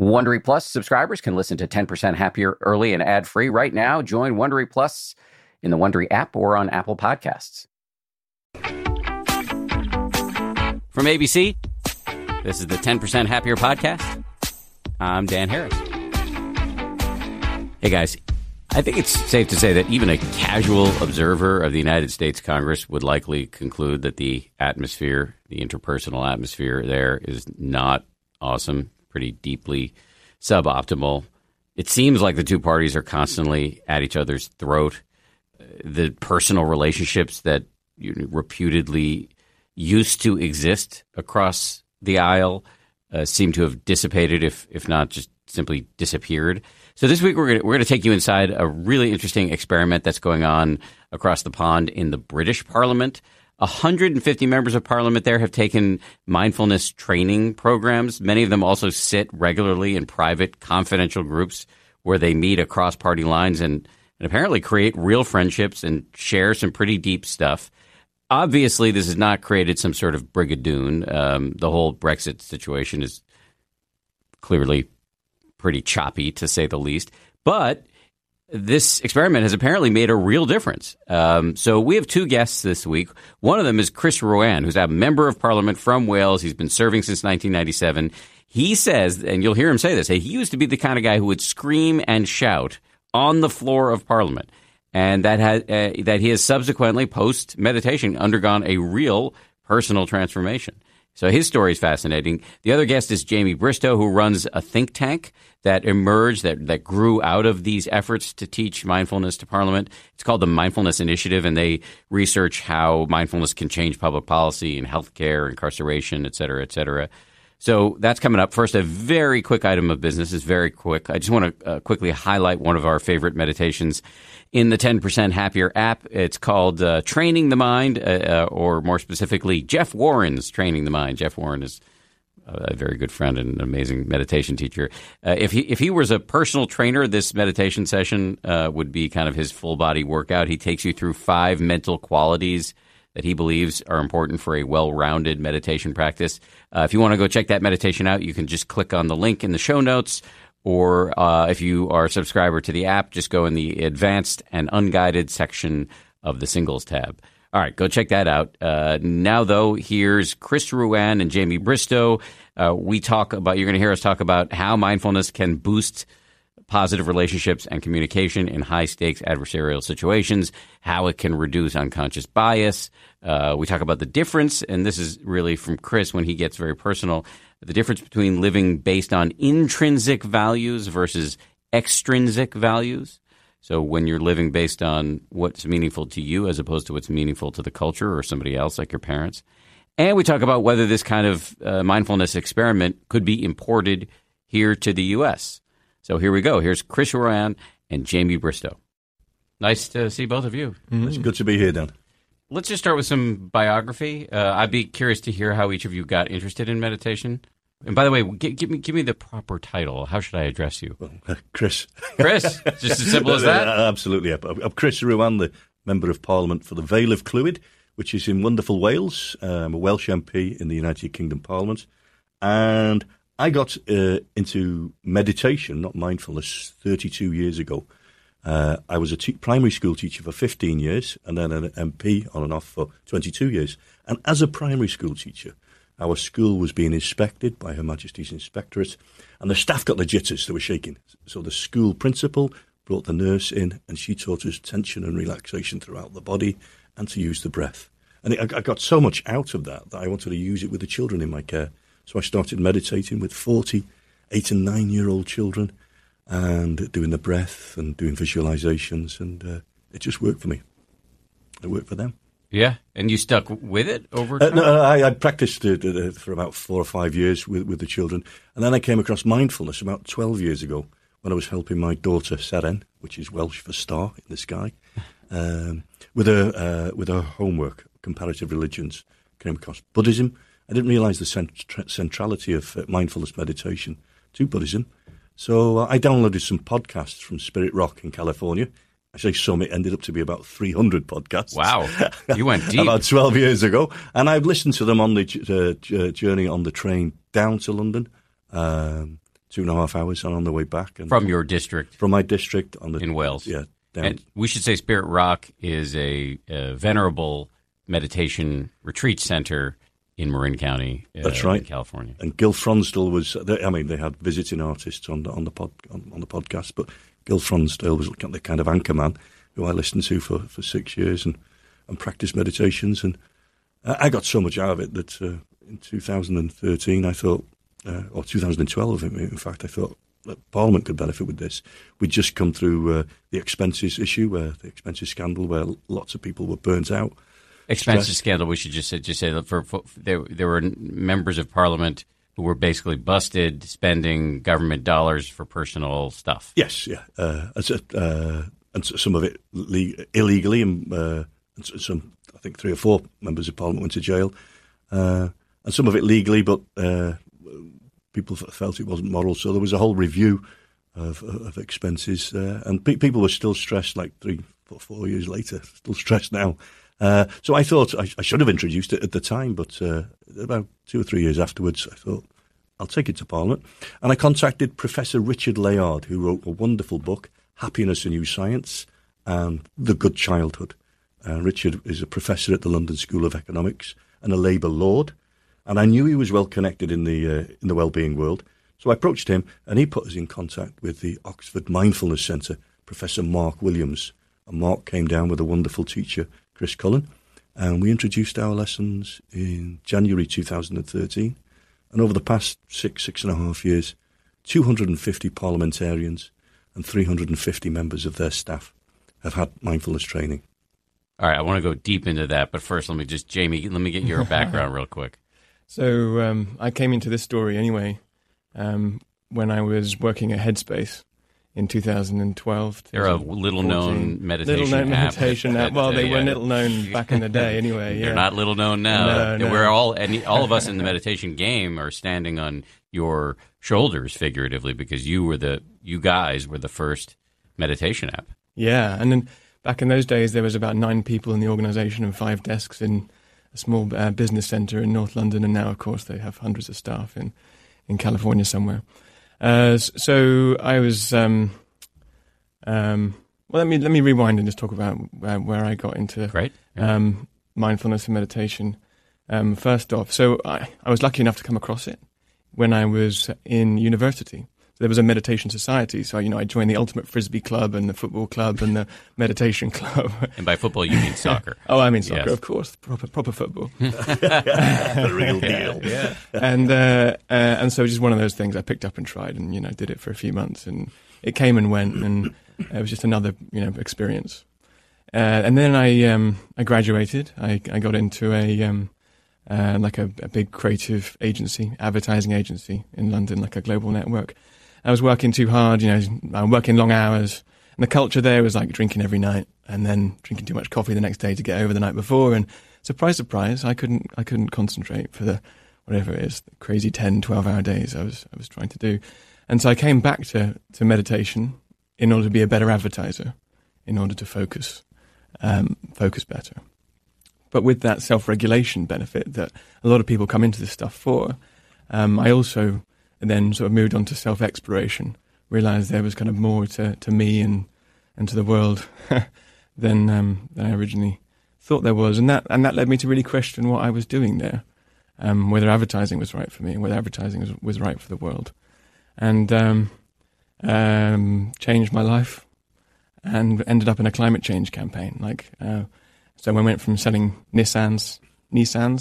Wondery Plus subscribers can listen to 10% Happier early and ad-free right now. Join Wondery Plus in the Wondery app or on Apple Podcasts. From ABC, this is the 10% Happier podcast. I'm Dan Harris. Hey, guys. I think it's safe to say that even a casual observer of the United States Congress would likely conclude that the atmosphere, the interpersonal atmosphere there is not awesome, pretty deeply suboptimal. It seems like the two parties are constantly at each other's throat. The personal relationships that reputedly used to exist across the aisle seem to have dissipated, if not just simply disappeared. So this week we're going to take you inside a really interesting experiment that's going on across the pond in the British Parliament. 150 members of Parliament there have taken mindfulness training programs. Many of them also sit regularly in private, confidential groups where they meet across party lines and apparently create real friendships and share some pretty deep stuff. Obviously, this has not created some sort of brigadoon. The whole Brexit situation is clearly pretty choppy, to say the least. But this experiment has apparently made a real difference. So we have two guests this week. One of them is Chris Ruan, who's a member of Parliament from Wales. He's been serving since 1997. He says, and you'll hear him say this, he used to be the kind of guy who would scream and shout on the floor of Parliament. And that he has subsequently, post-meditation, undergone a real personal transformation. So his story is fascinating. The other guest is Jamie Bristow, who runs a think tank that emerged, that grew out of these efforts to teach mindfulness to Parliament. It's called the Mindfulness Initiative, and they research how mindfulness can change public policy and healthcare, incarceration, et cetera, et cetera. So that's coming up. First, a very quick item of business. It's very quick. I just want to quickly highlight one of our favorite meditations in the 10% Happier app. It's called Training the Mind, or more specifically, Jeff Warren's Training the Mind. Jeff Warren is a very good friend and an amazing meditation teacher. If he was a personal trainer, this meditation session would be kind of his full-body workout. He takes you through five mental qualities that he believes are important for a well-rounded meditation practice. If you want to go check that meditation out, you can just click on the link in the show notes, or if you are a subscriber to the app, just go in the advanced and unguided section of the singles tab. All right, go check that out. Now, though, here's Chris Ruan and Jamie Bristow. You're going to hear us talk about how mindfulness can boost positive relationships and communication in high-stakes adversarial situations, how it can reduce unconscious bias. We talk about the difference, and this is really from Chris when he gets very personal, the difference between living based on intrinsic values versus extrinsic values. So when you're living based on what's meaningful to you as opposed to what's meaningful to the culture or somebody else like your parents. And we talk about whether this kind of mindfulness experiment could be imported here to the U.S., so here we go. Here's Chris Ruan and Jamie Bristow. Nice to see both of you. Mm-hmm. It's good to be here, Dan. Let's just start with some biography. I'd be curious to hear how each of you got interested in meditation. And by the way, give me the proper title. How should I address you? Well, Chris. Chris? Just as simple as that? Absolutely. I'm Chris Ruan, the Member of Parliament for the Vale of Clwyd, which is in wonderful Wales. I'm a Welsh MP in the United Kingdom Parliament. And I got into meditation, not mindfulness, 32 years ago. I was a primary school teacher for 15 years and then an MP on and off for 22 years. And as a primary school teacher, our school was being inspected by Her Majesty's Inspectorate and the staff got the jitters, they were shaking. So the school principal brought the nurse in and she taught us tension and relaxation throughout the body and to use the breath. And I got so much out of that I wanted to use it with the children in my care. So I started meditating with 40, 8- and 9-year-old children and doing the breath and doing visualizations. And it just worked for me. It worked for them. Yeah. And you stuck with it over time? No, I practiced it for about 4 or 5 years with the children. And then I came across mindfulness about 12 years ago when I was helping my daughter, Seren, which is Welsh for star in the sky, with her homework, comparative religions. Came across Buddhism. I didn't realise the centrality of mindfulness meditation to Buddhism. So I downloaded some podcasts from Spirit Rock in California. I say some, it ended up to be about 300 podcasts. Wow, you went deep. About 12 years ago. And I've listened to them on the journey on the train down to London, 2.5 hours and on the way back. And from your district? From my district. In Wales. Yeah. And we should say Spirit Rock is a venerable meditation retreat center in Marin County, that's right, in California. And Gil Fronsdal was, they had visiting artists on the podcast, but Gil Fronsdal was the kind of anchor man who I listened to for 6 years and practiced meditations. And I got so much out of it that in 2013 I thought, or 2012 in fact, I thought that Parliament could benefit with this. We'd just come through the expenses issue, the expenses scandal, where lots of people were burnt out. Expenses scandal, we should just say that there were members of Parliament who were basically busted spending government dollars for personal stuff. Yes, yeah. And some of it illegally, and some, I think, 3 or 4 members of Parliament went to jail. And some of it legally, but people felt it wasn't moral. So there was a whole review of expenses. And people were still stressed, 3 or 4 years later, still stressed now. So I thought I should have introduced it at the time, but about 2 or 3 years afterwards, I thought, I'll take it to Parliament. And I contacted Professor Richard Layard, who wrote a wonderful book, Happiness and New Science, and The Good Childhood. Richard is a professor at the London School of Economics and a Labour Lord. And I knew he was well connected in the well-being world. So I approached him, and he put us in contact with the Oxford Mindfulness Centre, Professor Mark Williams. And Mark came down with a wonderful teacher, Chris Cullen, and we introduced our lessons in January 2013. And over the past 6.5 years, 250 parliamentarians and 350 members of their staff have had mindfulness training. All right, I want to go deep into that, but first Jamie, let me get your background real quick. So I came into this story anyway when I was working at Headspace. In 2012. They're a little-known meditation app. Well, they were little-known back in the day anyway. Yeah. They're not little-known now. No. We're all of us in the meditation game are standing on your shoulders, figuratively, because you guys were the first meditation app. Yeah, and then back in those days, there was about 9 people in the organization and 5 desks in a small business center in North London, and now, of course, they have hundreds of staff in California somewhere. So I was let me rewind and just talk about where I got into mindfulness and meditation. First off, so I was lucky enough to come across it when I was in university. So there was a meditation society. So I joined the ultimate frisbee club and the football club and the meditation club. And by football you mean soccer? Oh, I mean soccer, yes. Of course, proper football, the real deal. Yeah. And so just one of those things I picked up and tried, and did it for a few months, and it came and went, and it was just another experience. And then I graduated. I got into a big creative agency, advertising agency in London, like a global network. I was working too hard, I'm working long hours. And the culture there was like drinking every night and then drinking too much coffee the next day to get over the night before. And surprise, surprise, I couldn't concentrate for the, whatever it is, the crazy 10, 12-hour days I was trying to do. And so I came back to meditation in order to be a better advertiser, in order to focus better. But with that self-regulation benefit that a lot of people come into this stuff for, I also then sort of moved on to self-exploration, realized there was kind of more to me and to the world than I originally thought there was. And that led me to really question what I was doing there, whether advertising was right for me, whether advertising was right for the world. And changed my life and ended up in a climate change campaign, so I went from selling Nissans,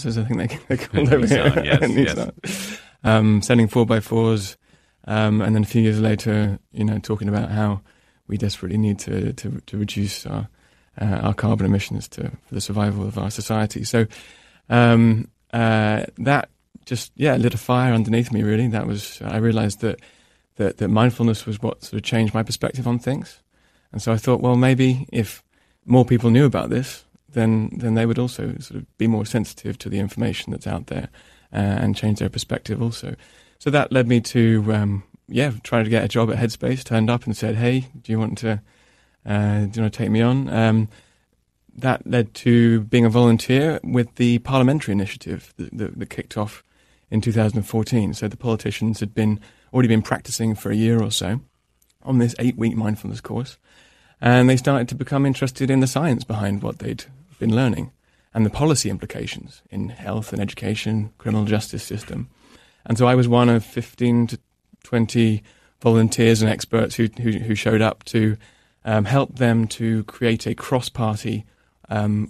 as I think they're called over here. Nissan, yes. Selling 4x4s, and then a few years later, talking about how we desperately need to reduce our carbon emissions for the survival of our society. So that just lit a fire underneath me. Really, that was I realised that mindfulness was what sort of changed my perspective on things, and so I thought, well, maybe if more people knew about this, then they would also sort of be more sensitive to the information that's out there and change their perspective also. So that led me to, trying to get a job at Headspace, turned up and said, hey, do you want to take me on? That led to being a volunteer with the parliamentary initiative that kicked off in 2014. So the politicians had been already been practicing for a year or so on this 8-week mindfulness course, and they started to become interested in the science behind what they'd been learning and the policy implications in health and education, criminal justice system. And so I was one of 15 to 20 volunteers and experts who showed up to help them to create a cross-party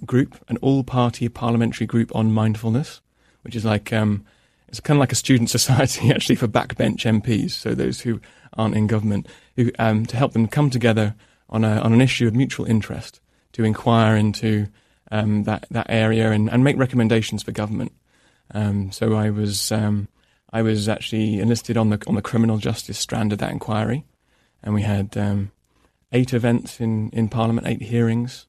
group, an all-party parliamentary group on mindfulness, which is like it's kind of like a student society actually for backbench MPs, so those who aren't in government, who to help them come together on an issue of mutual interest to inquire into that area and make recommendations for government. So I was actually enlisted on the criminal justice strand of that inquiry, and we had 8 events in Parliament, 8 hearings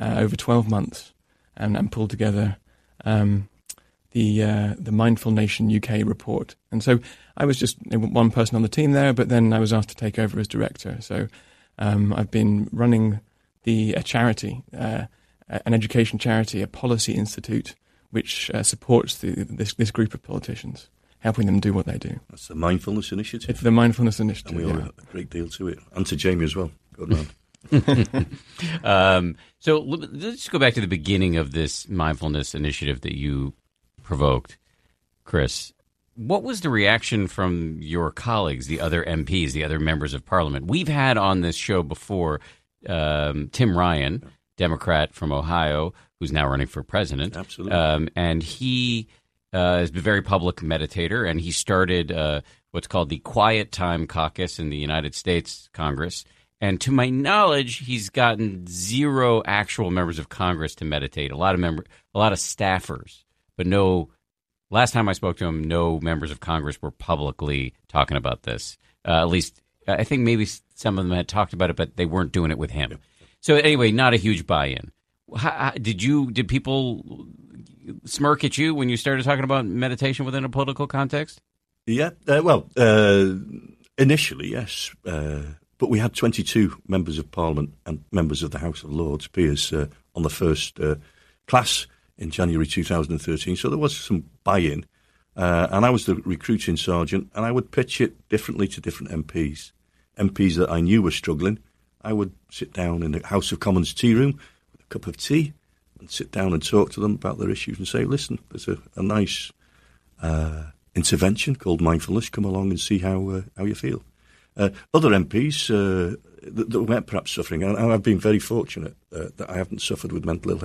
over 12 months, and pulled together the Mindful Nation UK report. And so I was just one person on the team there, but then I was asked to take over as director. So I've been running a charity, an education charity, a policy institute, which supports this group of politicians, helping them do what they do. That's the Mindfulness Initiative. It's the Mindfulness Initiative, and we owe a great deal to it. And to Jamie as well. Good man. So let's go back to the beginning of this mindfulness initiative that you provoked, Chris. What was the reaction from your colleagues, the other MPs, the other members of Parliament? We've had on this show before Tim Ryan, Democrat from Ohio, who's now running for president. Absolutely. And he is a very public meditator, and he started what's called the Quiet Time Caucus in the United States Congress. And to my knowledge, he's gotten 0 actual members of Congress to meditate. A lot of staffers, but no. Last time I spoke to him, no members of Congress were publicly talking about this. At least, I think maybe some of them had talked about it, but they weren't doing it with him. So anyway, not a huge buy-in. Did people smirk at you when you started talking about meditation within a political context? Yeah. Initially, yes. But we had 22 members of Parliament and members of the House of Lords, peers, on the first class in January 2013. So there was some buy-in. And I was the recruiting sergeant, and I would pitch it differently to different MPs. MPs that I knew were struggling, I would sit down in the House of Commons tea room with a cup of tea and sit down and talk to them about their issues and say, listen, there's a nice intervention called mindfulness. Come along and see how you feel. Other MPs that weren't perhaps suffering, and I've been very fortunate that I haven't suffered with mental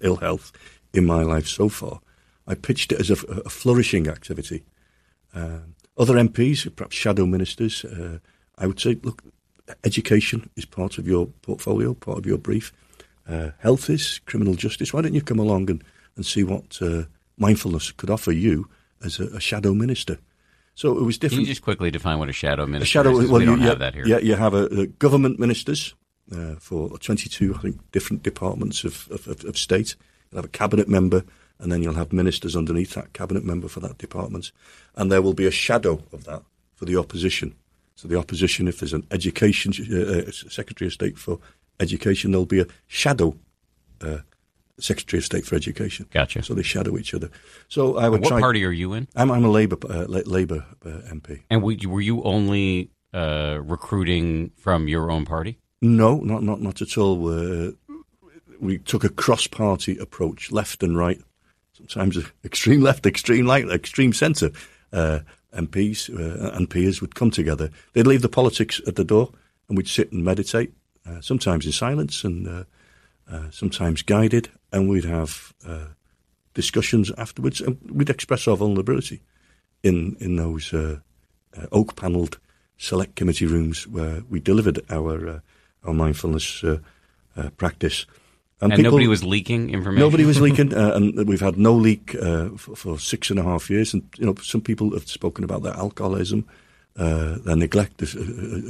ill health in my life so far. I pitched it as a flourishing activity. Other MPs, perhaps shadow ministers, I would say, look, education is part of your portfolio, part of your brief. Health is, criminal justice. Why don't you come along and see what mindfulness could offer you as a shadow minister? So it was different. Can you just quickly define what a shadow minister is? Well, we don't have that here. Yeah, you have a government ministers for 22, I think, different departments of state. You'll have a cabinet member, and then you'll have ministers underneath that cabinet member for that department. And there will be a shadow of that for the opposition. So the opposition, if there's an education Secretary of State for Education, there'll be a shadow Secretary of State for Education. Gotcha. So they shadow each other. So I would. What party are you in? I'm a Labour MP. And were you only recruiting from your own party? No, not at all. We took a cross-party approach, left and right, sometimes extreme left, extreme right, extreme centre. MPs and peers would come together. They'd leave the politics at the door, and we'd sit and meditate, sometimes in silence and sometimes guided, and we'd have discussions afterwards, and we'd express our vulnerability in those oak-panelled select committee rooms where we delivered our mindfulness practice. And nobody was leaking information? Nobody was leaking, and we've had no leak for 6.5 years. And you know, some people have spoken about their alcoholism, their neglect as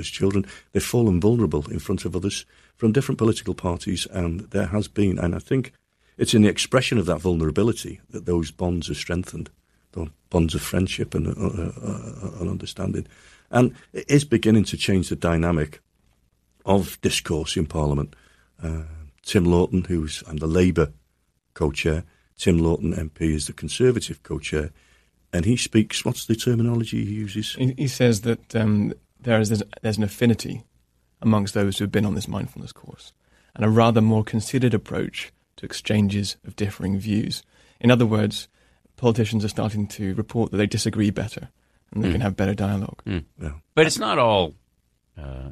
children. They've fallen vulnerable in front of others from different political parties, and there has been, and I think it's in the expression of that vulnerability that those bonds are strengthened, those bonds of friendship and understanding. And it is beginning to change the dynamic of discourse in Parliament. Tim Loughton, I'm the Labour co-chair, Tim Loughton MP is the Conservative co-chair. and he speaks, what's the terminology he uses? He says that there's an affinity amongst those who have been on this mindfulness course, and a rather more considered approach to exchanges of differing views. In other words, politicians are starting to report that they disagree better, and they can have better dialogue. Mm. Yeah. But it's not all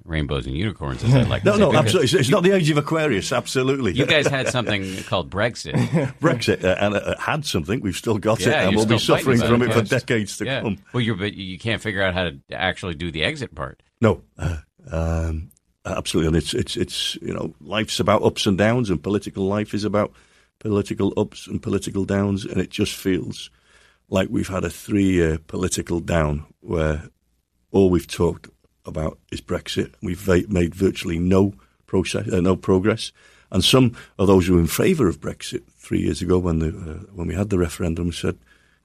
rainbows and unicorns, as I'd like to say. No, absolutely. It's not the age of Aquarius, absolutely. You guys had something called Brexit. Brexit, and had something. We've still got it, and we'll be suffering from it for decades to come. Well, but you can't figure out how to actually do the exit part. No, absolutely. And it's you know, life's about ups and downs, and political life is about political ups and political downs, and it just feels like we've had a 3-year political down where all we've talked about is Brexit. We've made virtually no progress. And some of those who were in favour of Brexit 3 years ago when we had the referendum said,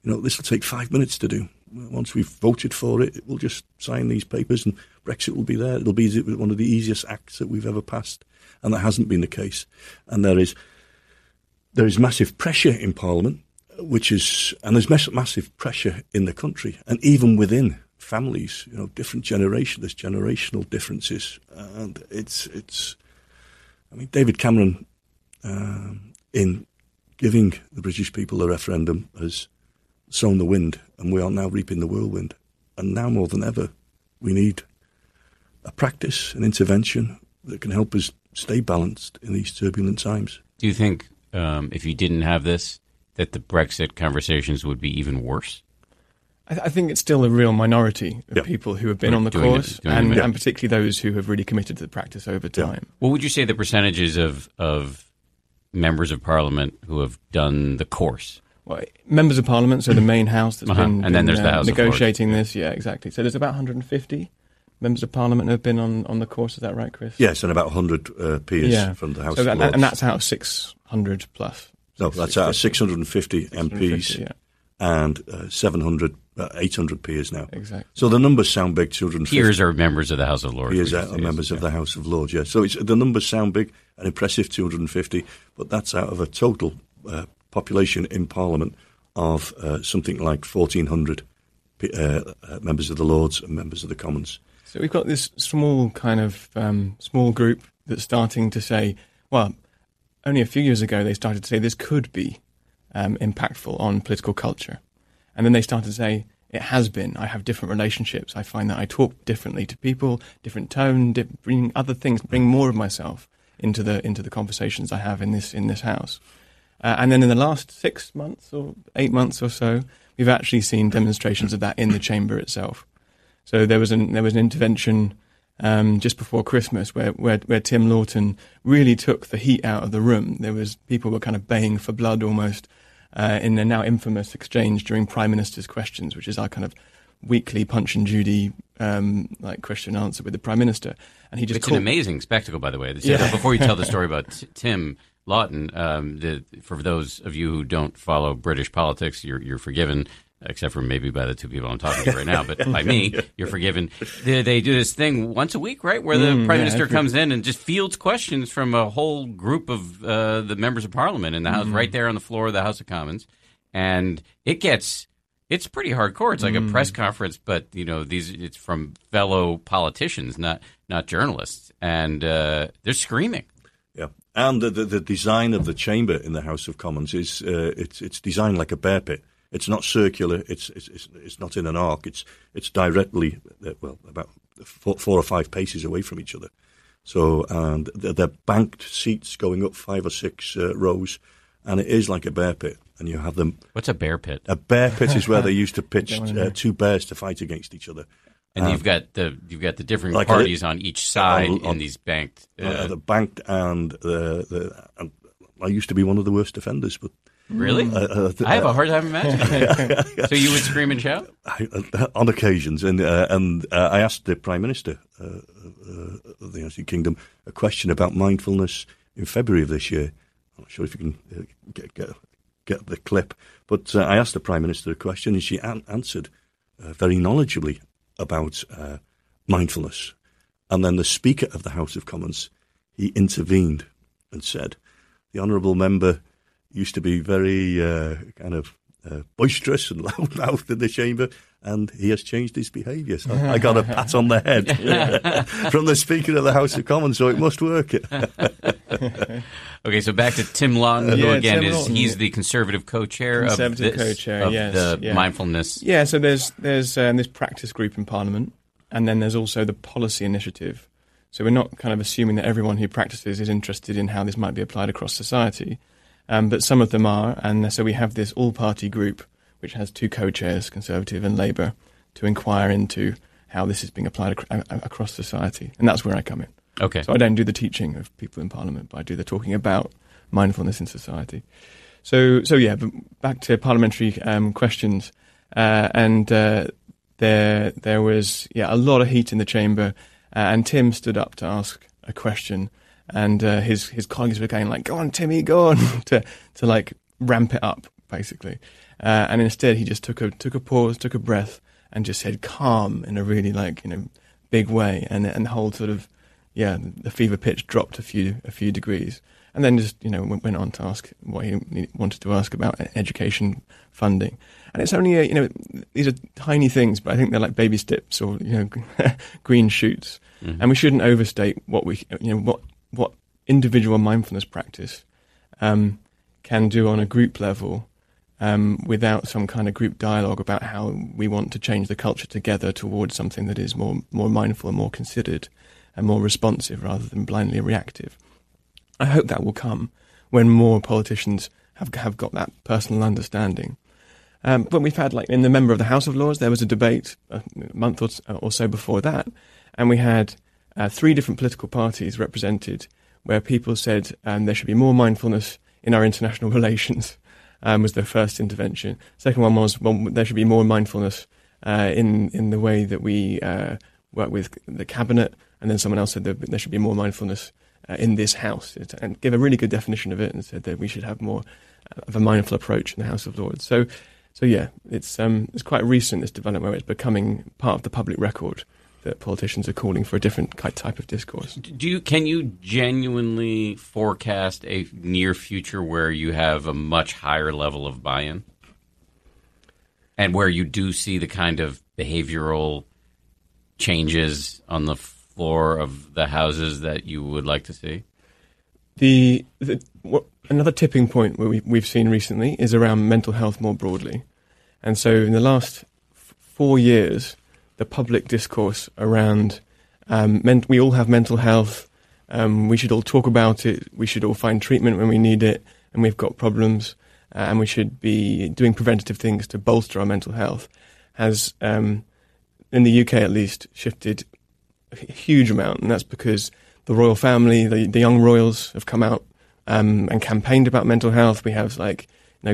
you know, this will take 5 minutes to do. Once we've voted for it, we'll just sign these papers and Brexit will be there. It'll be one of the easiest acts that we've ever passed. And that hasn't been the case. And there is massive pressure in Parliament, and there's massive pressure in the country and even within families, you know, different generation. There's generational differences, and it's. I mean, David Cameron, in giving the British people the referendum, has sown the wind, and we are now reaping the whirlwind. And now more than ever, we need a practice, an intervention that can help us stay balanced in these turbulent times. Do you think if you didn't have this, that the Brexit conversations would be even worse? I think it's still a real minority of people who have been on the course, and particularly those who have really committed to the practice over time. What would you say the percentages of members of Parliament who have done the course? Well, members of Parliament, so the main house that's been negotiating this. Yeah, exactly. So there's about 150 members of Parliament who have been on the course. Is that right, Chris? Yes, and about 100 peers from the House of Lords. And that's out of 600 plus. No, that's out of 650 MPs. And 800 peers now. Exactly. So the numbers sound big, 250. Peers are members of the House of Lords. Peers are members of the House of Lords, yeah. So the numbers sound big and impressive, 250, but that's out of a total population in Parliament of something like 1,400 members of the Lords and members of the Commons. So we've got this small kind of small group that's starting to say, well, only a few years ago they started to say this could be impactful on political culture. And then they started to say, it has been. I have different relationships. I find that I talk differently to people, different tone, bring other things, bring more of myself into the conversations I have in this house. And then in the last 6 months or 8 months or so, we've actually seen demonstrations of that in the chamber itself. So there was an intervention just before Christmas where Tim Loughton really took the heat out of the room. People were kind of baying for blood almost. In their now infamous exchange during Prime Minister's Questions, which is our kind of weekly Punch and Judy like question and answer with the Prime Minister, and he just it's an amazing spectacle, by the way. Before you tell the story about Tim Loughton, for those of you who don't follow British politics, you're forgiven, except for maybe by the two people I'm talking to right now, but by me, you're forgiven. They do this thing once a week, right, where the Prime Minister comes in and just fields questions from a whole group of the members of Parliament in the House, right there on the floor of the House of Commons. And it's pretty hardcore. It's like a press conference, but, you know, it's from fellow politicians, not journalists. And they're screaming. Yeah. And the design of the chamber in the House of Commons is it's designed like a bear pit. It's not circular. It's not in an arc. It's directly about four or five paces away from each other. So and they're banked seats going up 5 or 6 rows, and it is like a bear pit. And you have them. What's a bear pit? A bear pit is where they used to pitch two bears to fight against each other. And you've got the different parties on each side in these banked. The banked and the. And I used to be one of the worst offenders, but. Really? I have a hard time imagining. So you would scream and shout? On occasions. And I asked the Prime Minister of the United Kingdom a question about mindfulness in February of this year. I'm not sure if you can get the clip. But I asked the Prime Minister a question, and she answered very knowledgeably about mindfulness. And then the Speaker of the House of Commons, he intervened and said, the Honourable Member used to be very kind of boisterous and loud in the chamber, and he has changed his behaviour. So I got a pat on the head from the Speaker of the House of Commons, so it must work. Okay, so back to Tim Loughton, who again is the Conservative co-chair of the Mindfulness. Yeah, so there's this practice group in Parliament, and then there's also the policy initiative. So we're not kind of assuming that everyone who practices is interested in how this might be applied across society. But some of them are, and so we have this all-party group which has two co-chairs, Conservative and Labour, to inquire into how this is being applied across society, and that's where I come in. Okay. So I don't do the teaching of people in Parliament, but I do the talking about mindfulness in society. So but back to parliamentary questions, and there was a lot of heat in the chamber, and Tim stood up to ask a question. And his colleagues were going like, "Go on, Timmy, go on," to like ramp it up, basically. And instead, he just took a pause, took a breath, and just said calm in a really big way. And the whole sort of the fever pitch dropped a few degrees. And then just went on to ask what he wanted to ask about education funding. And it's only these are tiny things, but I think they're like baby steps or green shoots. Mm-hmm. And we shouldn't overstate what we what individual mindfulness practice can do on a group level without some kind of group dialogue about how we want to change the culture together towards something that is more mindful and more considered and more responsive rather than blindly reactive. I hope that will come when more politicians have got that personal understanding. But we've had, in the member of the House of Lords, there was a debate a month or so before that, and we had three different political parties represented where people said there should be more mindfulness in our international relations was their first intervention. Second one was there should be more mindfulness in the way that we work with the cabinet. And then someone else said that there should be more mindfulness in this house and gave a really good definition of it and said that we should have more of a mindful approach in the House of Lords. So it's quite recent, this development, where it's becoming part of the public record that politicians are calling for a different type of discourse. Can you genuinely forecast a near future where you have a much higher level of buy-in and where you do see the kind of behavioral changes on the floor of the houses that you would like to see? Another tipping point we've seen recently is around mental health more broadly. And so in the last 4 years, the public discourse around we all have mental health, we should all talk about it, we should all find treatment when we need it, and we've got problems, and we should be doing preventative things to bolster our mental health, has, in the UK at least, shifted a huge amount. And that's because the royal family, the young royals, have come out and campaigned about mental health. We have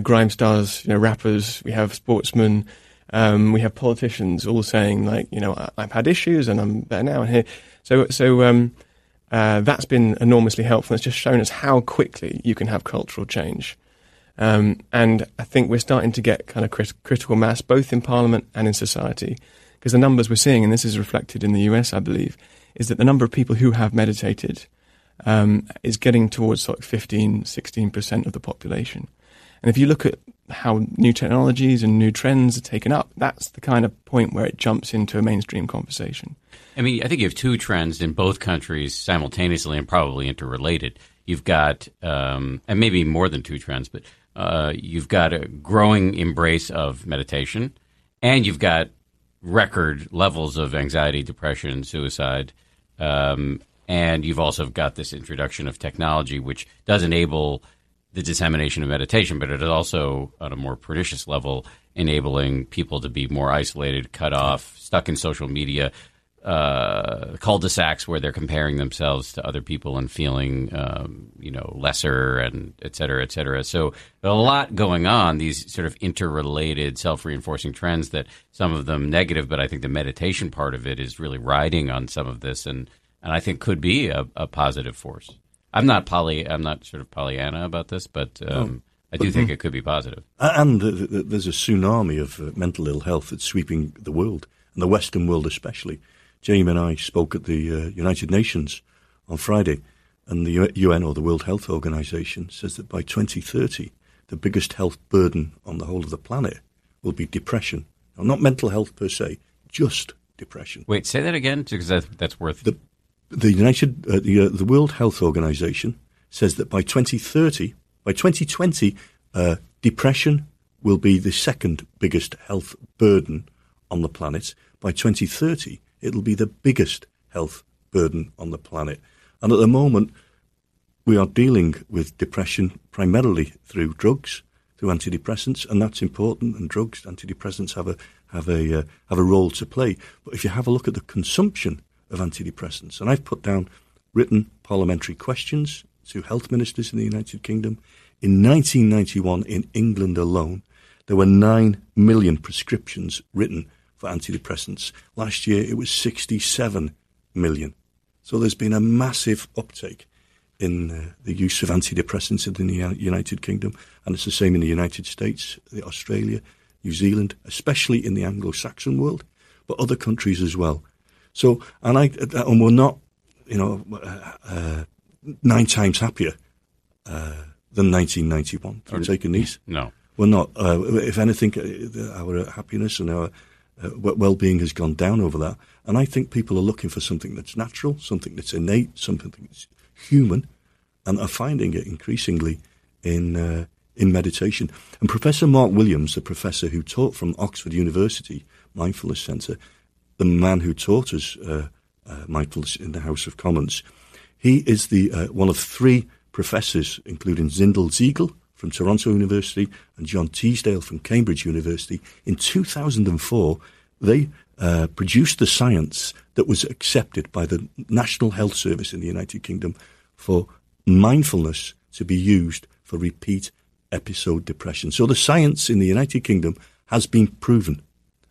grime stars, rappers, we have sportsmen. We have politicians all saying I've had issues and I'm better now and here. So that's been enormously helpful. It's just shown us how quickly you can have cultural change. And I think we're starting to get kind of critical mass both in Parliament and in society, because the numbers we're seeing, and this is reflected in the US, I believe, is that the number of people who have meditated is getting towards 15-16% of the population. And if you look at how new technologies and new trends are taken up, that's the kind of point where it jumps into a mainstream conversation. I mean, I think you have two trends in both countries simultaneously and probably interrelated. You've got, and maybe more than two trends, but you've got a growing embrace of meditation, and you've got record levels of anxiety, depression, suicide, and you've also got this introduction of technology, which does enable the dissemination of meditation, but it is also, on a more pernicious level, enabling people to be more isolated, cut off, stuck in social media, cul-de-sacs where they're comparing themselves to other people and feeling, lesser, and et cetera, et cetera. So a lot going on, these sort of interrelated, self-reinforcing trends that some of them negative, but I think the meditation part of it is really riding on some of this and I think could be a positive force. I'm not sort of Pollyanna about this, but I do think it could be positive. And there's a tsunami of mental ill health that's sweeping the world, and the Western world especially. Jamie and I spoke at the United Nations on Friday, and the UN, or the World Health Organization, says that by 2030, the biggest health burden on the whole of the planet will be depression. Now, not mental health per se, just depression. Wait, say that again, because that's worth... The World Health Organization says that by 2020, depression will be the second biggest health burden on the planet. By 2030, it'll be the biggest health burden on the planet. And at the moment, we are dealing with depression primarily through drugs, through antidepressants, and that's important. And drugs, antidepressants have a role to play. But if you have a look at the consumption of antidepressants, and I've put down written parliamentary questions to health ministers in the United Kingdom. In 1991, in England alone, there were 9 million prescriptions written for antidepressants. Last year, it was 67 million. So there's been a massive uptake in the use of antidepressants in the United Kingdom, and it's the same in the United States, Australia, New Zealand, especially in the Anglo-Saxon world, but other countries as well. So, and we're not, 9 times happier than 1991. Have you taken these? No. We're not. If anything, our happiness and our well-being has gone down over that. And I think people are looking for something that's natural, something that's innate, something that's human, and are finding it increasingly in meditation. And Professor Mark Williams, the professor who taught from Oxford University Mindfulness Centre, the man who taught us mindfulness in the House of Commons, he is the one of 3 professors, including Zindel Segal from Toronto University and John Teasdale from Cambridge University. In 2004, they produced the science that was accepted by the National Health Service in the United Kingdom for mindfulness to be used for repeat episode depression. So the science in the United Kingdom has been proven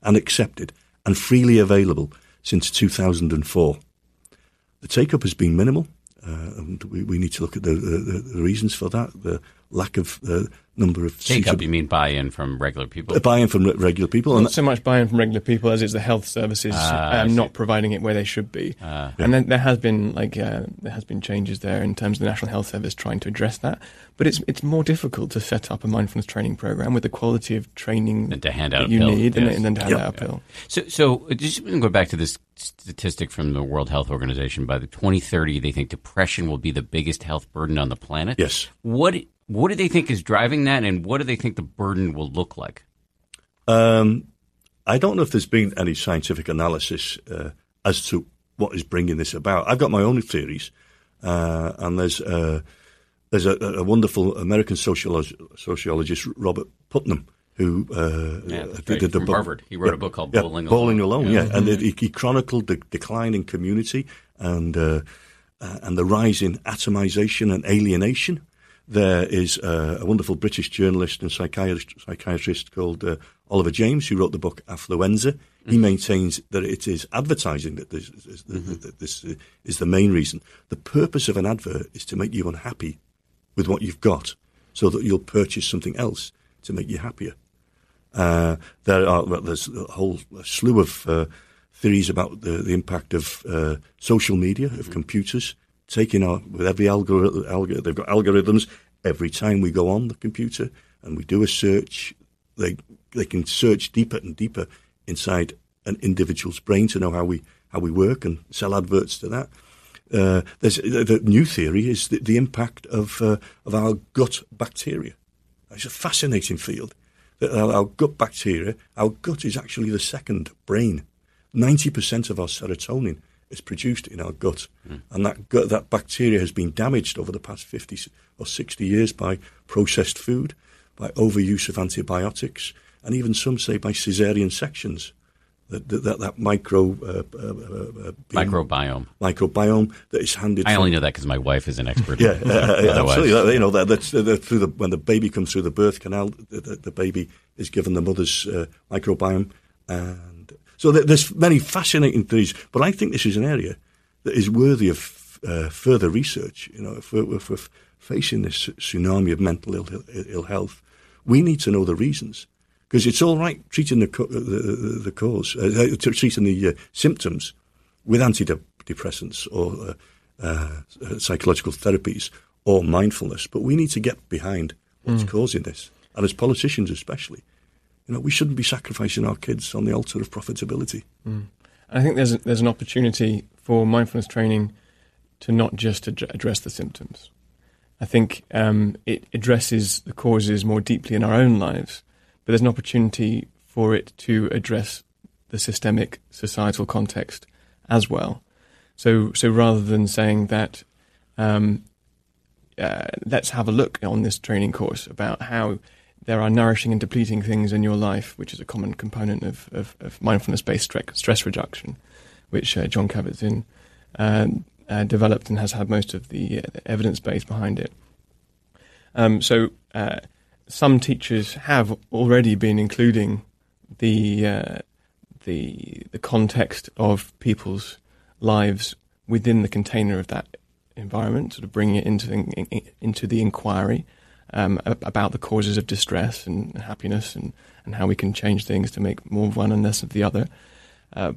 and accepted and freely available since 2004. The take-up has been minimal, and we need to look at the reasons for that, the lack of number of... Take-up, you mean buy-in from regular people? Buy-in from regular people. Not so much buy-in from regular people as it's the health services not providing it where they should be. And then there has been changes there in terms of the National Health Service trying to address that. But it's more difficult to set up a mindfulness training program with the quality of training than to hand out that you need and then to hand out a pill. So just go back to this statistic from the World Health Organization. By the 2030, they think depression will be the biggest health burden on the planet. Yes. What do they think is driving that, and what do they think the burden will look like? I don't know if there's been any scientific analysis as to what is bringing this about. I've got my own theories, and there's a wonderful American sociologist, Robert Putnam, who did the book. Harvard. He wrote a book called Bowling Alone. Yeah, and he chronicled the decline in community and the rise in atomization and alienation. There is a wonderful British journalist and psychiatrist called Oliver James, who wrote the book Affluenza. Mm-hmm. He maintains that it is advertising that this is the main reason. The purpose of an advert is to make you unhappy with what you've got so that you'll purchase something else to make you happier. There's a whole slew of theories about the impact of social media, of computers, taking our, with every algorithm, they've got algorithms. Every time we go on the computer and we do a search, they can search deeper and deeper inside an individual's brain to know how we work and sell adverts to that. There's the new theory is the impact of our gut bacteria. It's a fascinating field. That our gut bacteria, our gut is actually the second brain. 90% of our serotonin is produced in our gut, and that bacteria has been damaged over the past 50 or 60 years by processed food, by overuse of antibiotics, and even some say by caesarean sections. That microbiome that is handed. I only know that because my wife is an expert. Absolutely. Through when the baby comes through the birth canal, the baby is given the mother's microbiome. So there's many fascinating theories, but I think this is an area that is worthy of further research. If we're facing this tsunami of mental ill health, we need to know the reasons, because it's all right treating the cause, treating the symptoms with antidepressants or psychological therapies or mindfulness, but we need to get behind what's causing this. And as politicians especially, you know, we shouldn't be sacrificing our kids on the altar of profitability. I think there's an opportunity for mindfulness training to not just address the symptoms. I think it addresses the causes more deeply in our own lives, but there's an opportunity for it to address the systemic societal context as well. So rather than saying that, let's have a look on this training course about how there are nourishing and depleting things in your life, which is a common component of mindfulness-based stress reduction, which Jon Kabat-Zinn developed and has had most of the evidence base behind it. So some teachers have already been including the context of people's lives within the container of that environment, sort of bringing it into the inquiry about the causes of distress and happiness and how we can change things to make more of one and less of the other.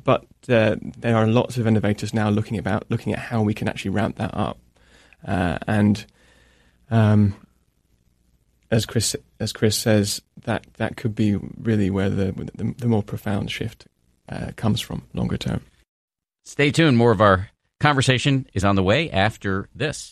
But there are lots of innovators now looking at how we can actually ramp that up. And as Chris says, that could be really where the more profound shift comes from longer term. Stay tuned. More of our conversation is on the way after this.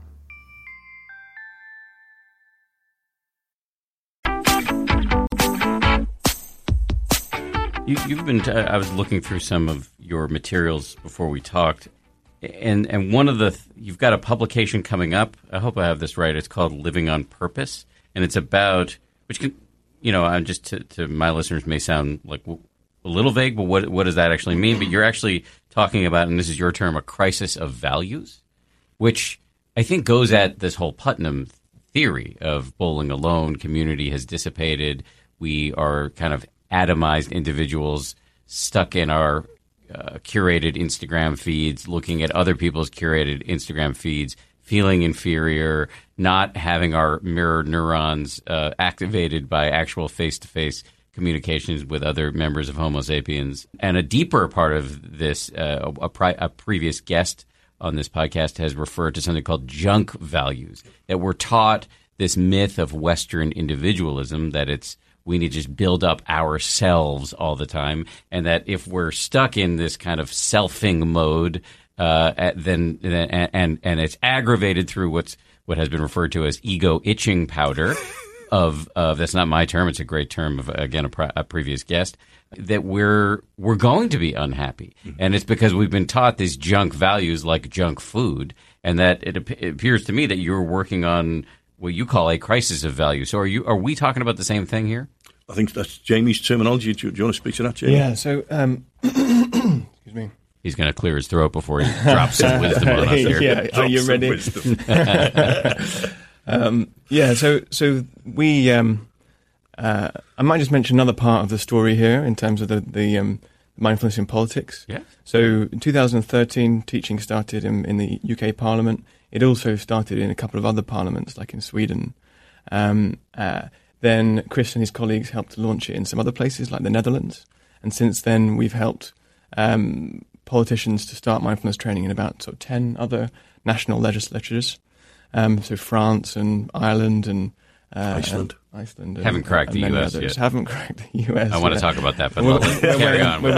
You've been. I was looking through some of your materials before we talked, and one of the you've got a publication coming up. I hope I have this right. It's called Living on Purpose, and it's about which can, you know, I'm just to my listeners may sound like a little vague, but what does that actually mean? But you're actually talking about, and this is your term, a crisis of values, which I think goes at this whole Putnam theory of bowling alone. Community has dissipated. We are kind of atomized individuals stuck in our curated Instagram feeds, looking at other people's curated Instagram feeds, feeling inferior, not having our mirror neurons activated by actual face-to-face communications with other members of Homo sapiens. And a deeper part of this, a previous guest on this podcast has referred to something called junk values, that we're taught this myth of Western individualism, that it's we need to just build up ourselves all the time, and that if we're stuck in this kind of selfing mode, then it's aggravated through what has been referred to as ego itching powder. Of that's not my term; it's a great term of again a previous guest. That we're going to be unhappy, and it's because we've been taught these junk values like junk food, and that it appears to me that you're working on what you call a crisis of value. So are we talking about the same thing here? I think that's Jamie's terminology. Do you want to speak to that, Jamie? Yeah, so excuse me. He's going to clear his throat before he drops some wisdom on us here. Yeah, are you ready? So we I might just mention another part of the story here in terms of the mindfulness in politics. Yeah. So in 2013, teaching started in the UK Parliament. It also started in a couple of other parliaments, like in Sweden. Then Chris and his colleagues helped launch it in some other places, like the Netherlands. And since then, we've helped politicians to start mindfulness training in about 10 other national legislatures. So France and Ireland and Iceland. Haven't cracked the US yet. Haven't cracked the US. I want to talk about that, but we're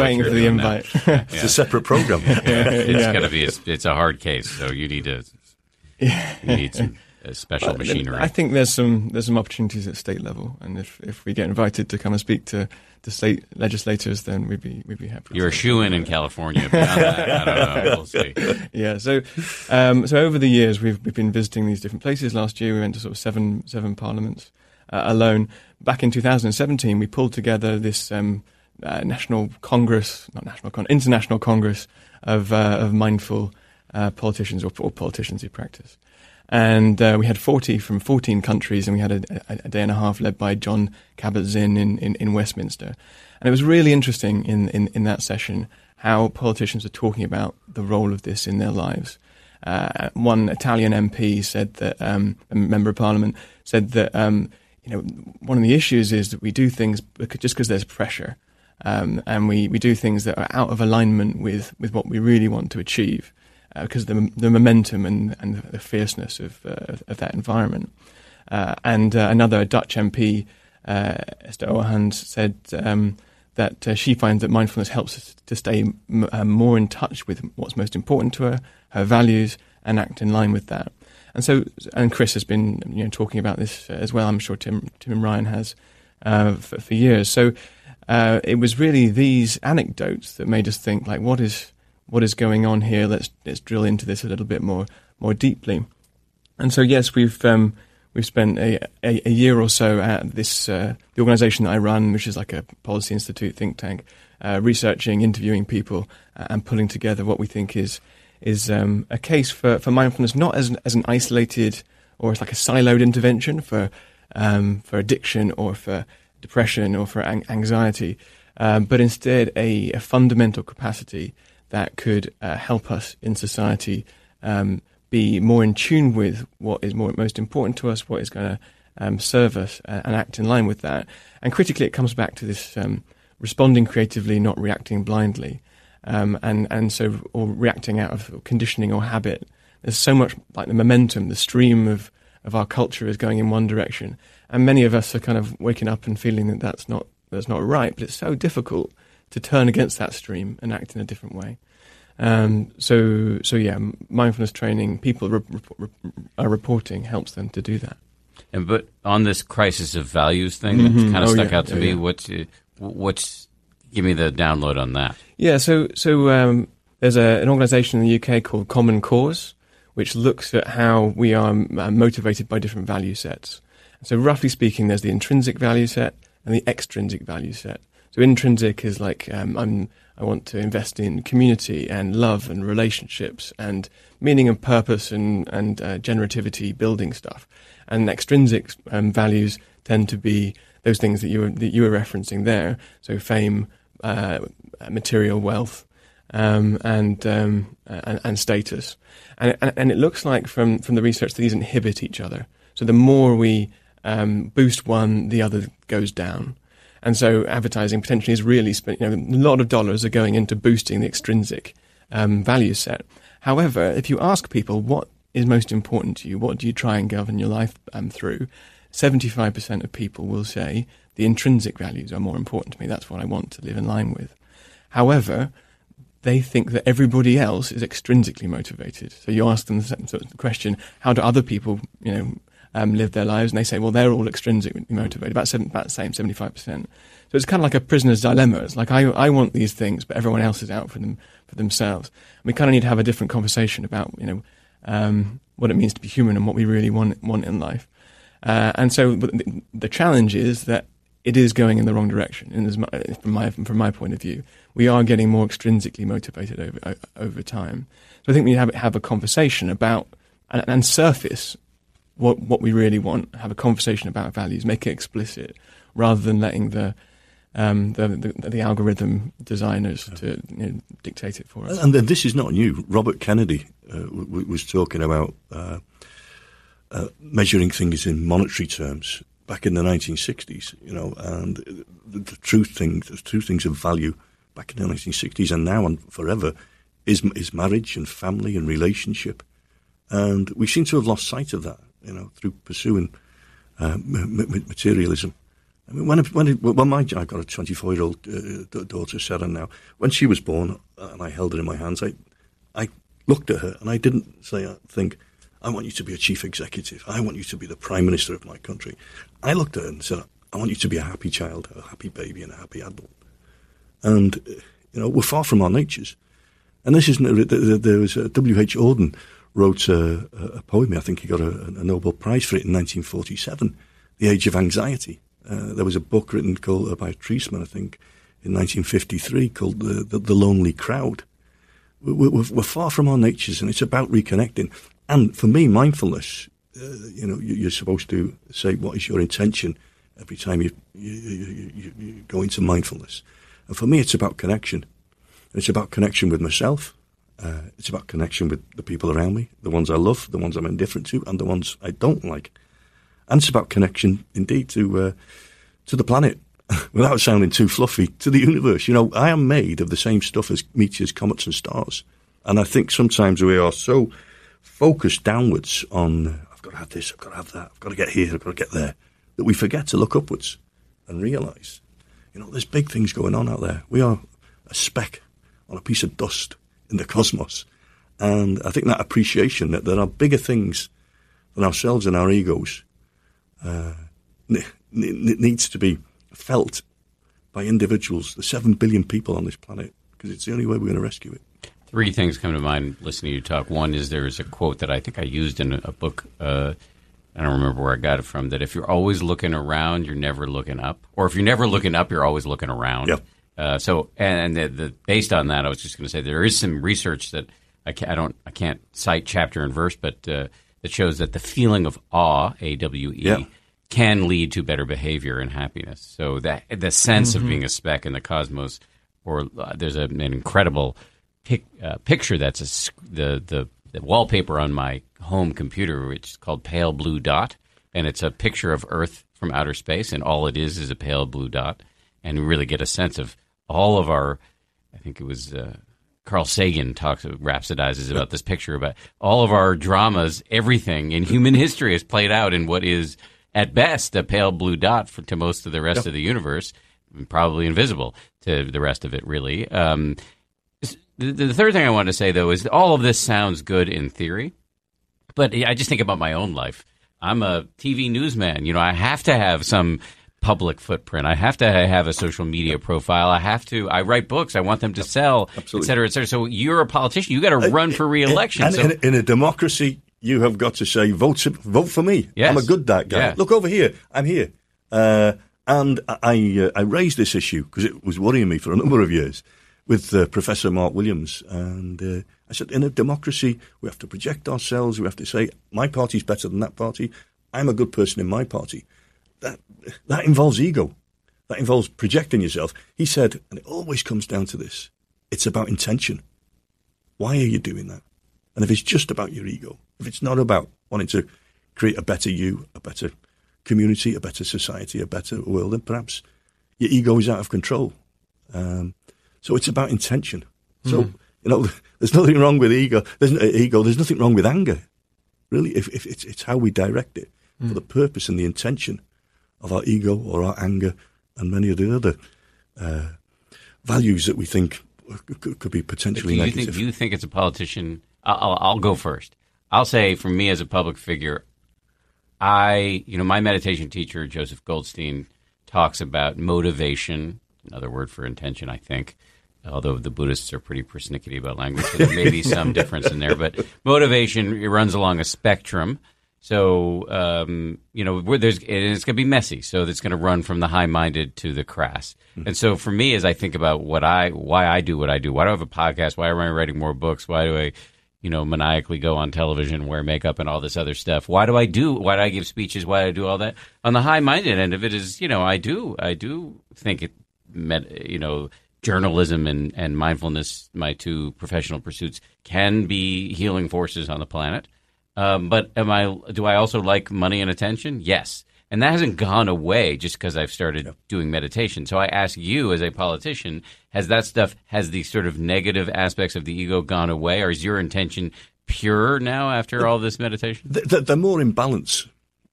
waiting for the invite. Yeah. It's a separate program. It's going to be. It's a hard case, so you need to. Yeah. You need some special machinery. I think there's some opportunities at state level, and if we get invited to come and speak to state legislators, then we'd be happy. You're a shoo-in in California. Beyond that, I don't know. We'll see. Yeah. So over the years, we've been visiting these different places. Last year, we went to sort of seven parliaments alone. Back in 2017, we pulled together this international congress of mindful politicians or politicians who practice. And we had 40 from 14 countries, and we had a day and a half led by Jon Kabat-Zinn in Westminster. And it was really interesting in that session how politicians are talking about the role of this in their lives. One Italian MP said that, a member of parliament said that, one of the issues is that we do things just because there's pressure, and we do things that are out of alignment with what we really want to achieve. Because the momentum and the fierceness of that environment. And another Dutch MP, Esther Ohans, said that she finds that mindfulness helps us to stay more in touch with what's most important to her, her values, and act in line with that. And Chris has been talking about this as well. I'm sure Tim Ryan has for years. So it was really these anecdotes that made us think like, what is going on here? Let's drill into this a little bit more deeply. And so, yes, we've spent a year or so at this the organisation that I run, which is like a policy institute think tank, researching, interviewing people, and pulling together what we think is a case for mindfulness, not as an isolated or as like a siloed intervention for addiction or for depression or for anxiety, but instead a fundamental capacity that could help us in society be more in tune with what is most important to us, what is going to serve us, and act in line with that. And critically, it comes back to this responding creatively, not reacting blindly, or reacting out of conditioning or habit. There's so much like the momentum, the stream of our culture is going in one direction, and many of us are kind of waking up and feeling that that's not right. But it's so difficult to turn against that stream and act in a different way. Mindfulness training, people are reporting, helps them to do that. But on this crisis of values thing, that's kind of stuck out to me. Yeah. What's give me the download on that? Yeah, so there's an organisation in the UK called Common Cause, which looks at how we are motivated by different value sets. So roughly speaking, there's the intrinsic value set and the extrinsic value set. So intrinsic is like I want to invest in community and love and relationships and meaning and purpose and generativity, building stuff. And extrinsic values tend to be those things that you were referencing there. So fame, material wealth, and status. And it looks like from the research that these inhibit each other. So the more we boost one, the other goes down. And so advertising potentially is really spending, a lot of dollars are going into boosting the extrinsic value set. However, if you ask people what is most important to you, what do you try and govern your life through, 75% of people will say the intrinsic values are more important to me. That's what I want to live in line with. However, they think that everybody else is extrinsically motivated. So you ask them the question, how do other people, live their lives? And they say, well, they're all extrinsically motivated, about the same, 75%. So it's kind of like a prisoner's dilemma. It's like, I want these things, but everyone else is out for themselves. And we kind of need to have a different conversation about, what it means to be human and what we really want in life. And so the challenge is that it is going in the wrong direction. And from my point of view, we are getting more extrinsically motivated over time. So I think we need to have a conversation about and surface what we really want. Have a conversation about values, make it explicit, rather than letting the algorithm designers to dictate it for us. And then this is not new. Robert Kennedy was talking about measuring things in monetary terms back in the 1960s, and the true things of value back in the 1960s and now and forever is marriage and family and relationship. And we seem to have lost sight of that, through pursuing materialism. I mean, I've got a 24-year-old daughter, Seren, now. When she was born and I held her in my hands, I looked at her and I didn't think, I want you to be a chief executive. I want you to be the prime minister of my country. I looked at her and said, I want you to be a happy child, a happy baby and a happy adult. And, we're far from our natures. And this isn't, there was W.H. Auden wrote a poem. I think he got a Nobel Prize for it in 1947, The Age of Anxiety. There was a book written by Treisman, I think, in 1953 called The Lonely Crowd. We're far from our natures, and it's about reconnecting. And for me, mindfulness, you're supposed to say what is your intention every time you go into mindfulness. And for me, it's about connection. It's about connection with myself. It's about connection with the people around me, the ones I love, the ones I'm indifferent to, and the ones I don't like. And it's about connection, indeed, to the planet, without sounding too fluffy, to the universe. I am made of the same stuff as meteors, comets, and stars. And I think sometimes we are so focused downwards on, I've got to have this, I've got to have that, I've got to get here, I've got to get there, that we forget to look upwards and realise, there's big things going on out there. We are a speck on a piece of dust in the cosmos. And I think that appreciation that there are bigger things than ourselves and our egos needs to be felt by individuals, the 7 billion people on this planet, because it's the only way we're going to rescue it. Three things come to mind listening to you talk. One is there is a quote that I think I used in a book, I don't remember where I got it from, that if you're always looking around, you're never looking up. Or if you're never looking up, you're always looking around. Yep. Based on that, I was just going to say there is some research that I can't cite chapter and verse, but that shows that the feeling of awe, A-W-E, yep, can lead to better behavior and happiness. So that the sense of being a speck in the cosmos, or there's an incredible picture that's the wallpaper on my home computer, which is called Pale Blue Dot, and it's a picture of Earth from outer space, and all it is a pale blue dot, and we really get a sense of all of our, I think it was Carl Sagan rhapsodizes about this picture, about all of our dramas, everything in human history is played out in what is at best a pale blue dot to most of the rest of the universe, probably invisible to the rest of it, really. The third thing I want to say, though, is all of this sounds good in theory, but I just think about my own life. I'm a TV newsman. I have to have some public footprint. I have to have a social media profile. I write books. I want them to sell, absolutely, et cetera, et cetera. So you're a politician. You got to run for re-election. And in a democracy, you have got to say, vote for me. Yes. I'm a good guy. Yeah. Look over here. I'm here. And I raised this issue because it was worrying me for a number of years, with Professor Mark Williams. And I said, in a democracy, we have to project ourselves. We have to say, my party's better than that party. I'm a good person in my party. That involves ego. That involves projecting yourself. He said, and it always comes down to this, It's about intention. Why are you doing that? And if it's just about your ego, if it's not about wanting to create a better you, a better community, a better society, a better world, then perhaps your ego is out of control. So it's about intention. So, you know, there's nothing wrong with ego. There's nothing wrong with anger, really, if it's how we direct it for the purpose and the intention of our ego or our anger and many of the other values that we think could be potentially negative. You think it's a politician? I'll go first. I'll say, for me as a public figure, my meditation teacher, Joseph Goldstein, talks about motivation, another word for intention, I think, although the Buddhists are pretty persnickety about language, so there may be some difference in there. But motivation, it runs along a spectrum. So, it's going to be messy. So it's going to run from the high-minded to the crass. Mm-hmm. And so for me, as I think about why I do what I do, why do I have a podcast, why am I writing more books, why do I, maniacally go on television, wear makeup and all this other stuff, why do I give speeches, why do I do all that? On the high-minded end of it is, I do think it, journalism and mindfulness, my two professional pursuits, can be healing forces on the planet. But do I also like money and attention? Yes. And that hasn't gone away just because I've started doing meditation. So I ask you as a politician, has the sort of negative aspects of the ego gone away, or is your intention pure now after all this meditation? They're more in balance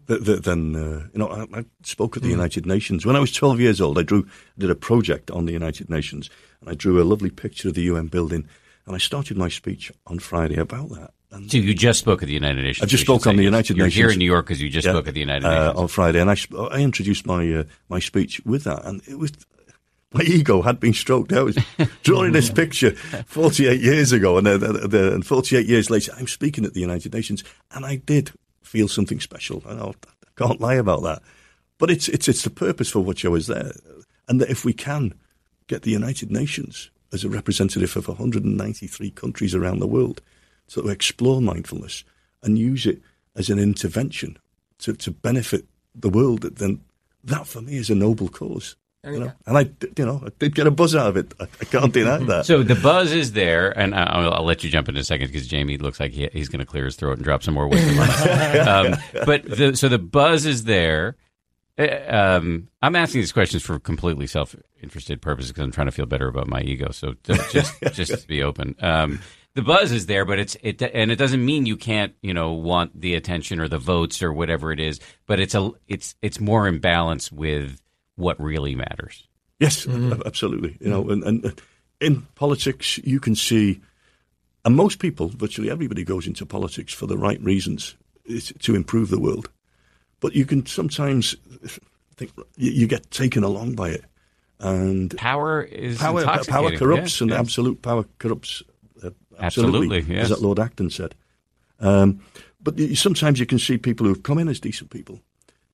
than I spoke at the United Nations. When I was 12 years old, I did a project on the United Nations, and I drew a lovely picture of the UN building, and I started my speech on Friday about that. So you just spoke at the United Nations. I just spoke on the United Nations. You're here in New York because you just spoke at the United Nations on Friday, and I introduced my speech with that, and it was my ego had been stroked. I was drawing this picture 48 years ago, and 48 years later, I'm speaking at the United Nations, and I did feel something special. I can't lie about that, but it's the purpose for which I was there, and that if we can get the United Nations as a representative of 193 countries around the world. So we explore mindfulness and use it as an intervention to benefit the world, then that for me is a noble cause. And I did get a buzz out of it. I can't deny that. So the buzz is there, and I'll let you jump in a second because Jamie looks like he's going to clear his throat and drop some more weight. So the buzz is there. I'm asking these questions for completely self-interested purposes because I'm trying to feel better about my ego. So just to be open. The buzz is there, but it doesn't mean you can't, want the attention or the votes or whatever it is. But it's more in balance with what really matters. Yes, absolutely. And in politics, you can see, and most people, virtually everybody, goes into politics for the right reasons, to improve the world. But you can sometimes think you get taken along by it, and power is intoxicating. Power corrupts, and absolute power corrupts. Absolutely, yes. As that Lord Acton said. But sometimes you can see people who have come in as decent people,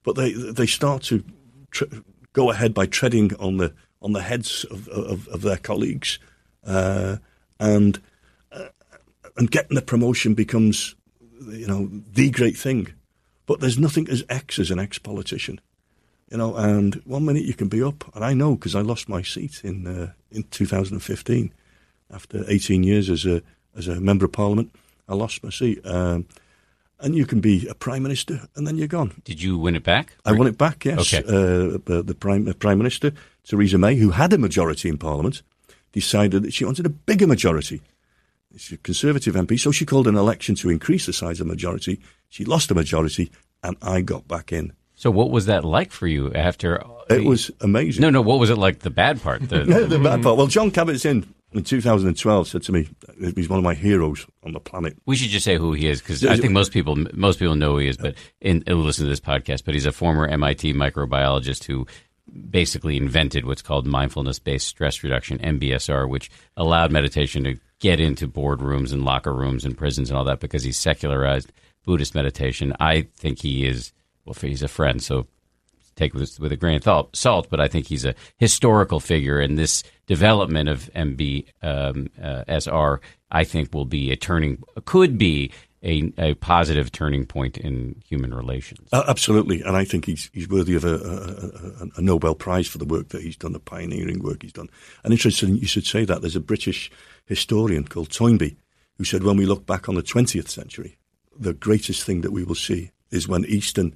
but they start to go ahead by treading on the heads of their colleagues, and getting the promotion becomes, the great thing. But there's nothing as an ex-politician, And 1 minute you can be up, and I know because I lost my seat in 2015. After 18 years as a member of parliament, I lost my seat. And you can be a prime minister, and then you're gone. Did you win it back? I won it back, yes. Okay. The prime minister, Theresa May, who had a majority in parliament, decided that she wanted a bigger majority. She's a Conservative MP, so she called an election to increase the size of the majority. She lost the majority, and I got back in. So what was that like for you after? It was amazing. No, what was it like, the bad part? The bad part. Well, Jon Kabat-Zinn in 2012 said to me, he's one of my heroes on the planet. We should just say who he is, because I think most people know who he is, but and listen to this podcast, but he's a former MIT microbiologist who basically invented what's called mindfulness-based stress reduction, MBSR, which allowed meditation to get into boardrooms and locker rooms and prisons and all that because he secularized Buddhist meditation. I think he is... Well, he's a friend, so take this with a grain of salt, but I think he's a historical figure, and this development of MBSR, I think, could be a positive turning point in human relations. Absolutely. And I think he's worthy of a Nobel Prize for the work that he's done, the pioneering work he's done. And interesting, you should say that. There's a British historian called Toynbee who said, when we look back on the 20th century, the greatest thing that we will see is when Eastern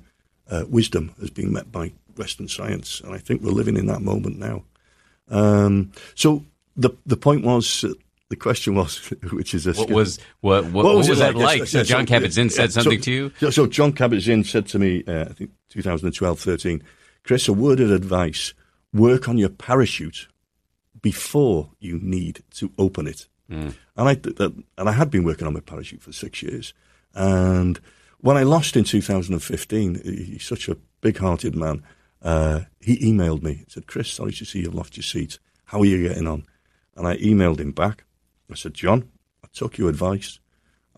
wisdom is being met by Western science. And I think we're living in that moment now. So the point was... The question was, which is a what was what was that like? So Jon Kabat-Zinn said something to you. So Jon Kabat-Zinn said to me, I think 2012-13, Chris, a word of advice: work on your parachute before you need to open it. Mm. And I had been working on my parachute for 6 years, and when I lost in 2015, he's such a big-hearted man. He emailed me, said, Chris, sorry to see you've lost your seat. How are you getting on? And I emailed him back. I said, John, I took your advice.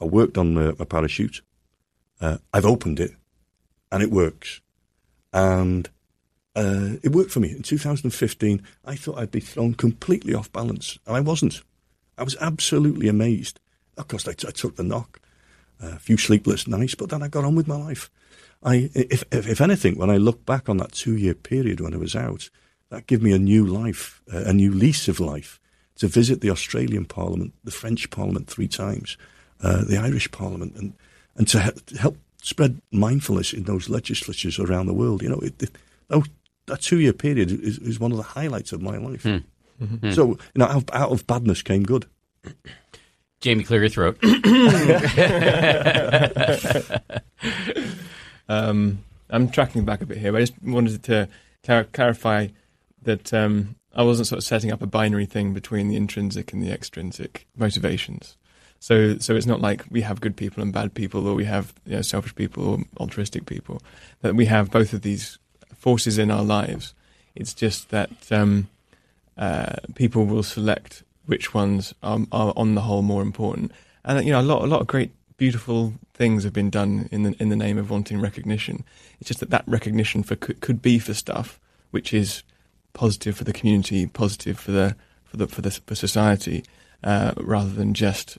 I worked on my parachute. I've opened it, and it works. And it worked for me. In 2015, I thought I'd be thrown completely off balance, and I wasn't. I was absolutely amazed. Of course, I took the knock, a few sleepless nights, but then I got on with my life. If anything, when I look back on that 2-year period when I was out, that gave me a new life, a new lease of life. To visit the Australian Parliament, the French Parliament 3 times, the Irish Parliament, and to help spread mindfulness in those legislatures around the world. You know, that 2-year period is one of the highlights of my life. Mm. Mm-hmm. So, you know, out of badness came good. Jamie, clear your throat. I'm tracking back a bit here, but I just wanted to clarify that... I wasn't sort of setting up a binary thing between the intrinsic and the extrinsic motivations. So it's not like we have good people and bad people, or we have, you know, selfish people or altruistic people, that we have both of these forces in our lives. It's just that people will select which ones are on the whole more important. And, you know, a lot of great, beautiful things have been done in the name of wanting recognition. It's just that recognition could be for stuff which is positive for the community, positive for society, rather than just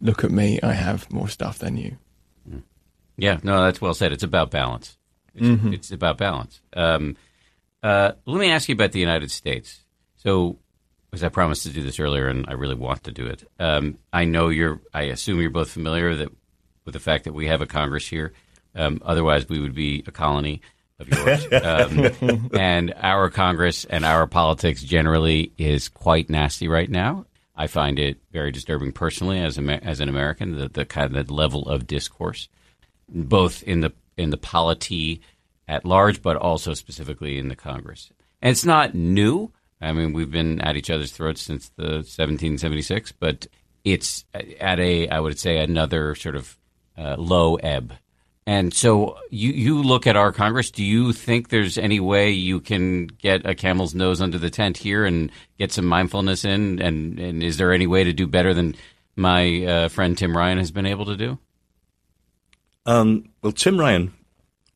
look at me, I have more stuff than you. Yeah, no, that's well said. It's about balance. It's about balance. Let me ask you about the United States. So, as I promised to do this earlier, and I really want to do it. I assume you're both familiar with the fact that we have a Congress here. Otherwise, we would be a colony of yours. And our Congress and our politics generally is quite nasty right now. I find it very disturbing personally as an American, the kind of level of discourse, both in the polity at large, but also specifically in the Congress. And it's not new. I mean, we've been at each other's throats since the 1776, but it's at I would say, another sort of low ebb. And so you look at our Congress. Do you think there's any way you can get a camel's nose under the tent here and get some mindfulness in? And is there any way to do better than my friend Tim Ryan has been able to do? Well, Tim Ryan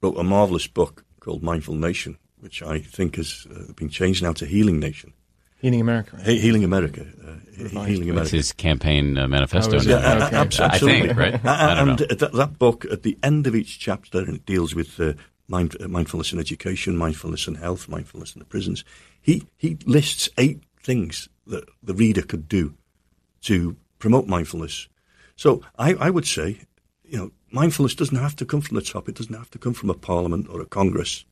wrote a marvelous book called Mindful Nation, which I think has been changed now to Healing Nation. Healing America. Right? Healing America. Healing America. It's his campaign manifesto. Oh, yeah, okay. Absolutely. I think, right? That book, at the end of each chapter, and it deals with mindfulness in education, mindfulness in health, mindfulness in the prisons. He lists 8 things that the reader could do to promote mindfulness. So I would say, you know, mindfulness doesn't have to come from the top. It doesn't have to come from a parliament or a Congress.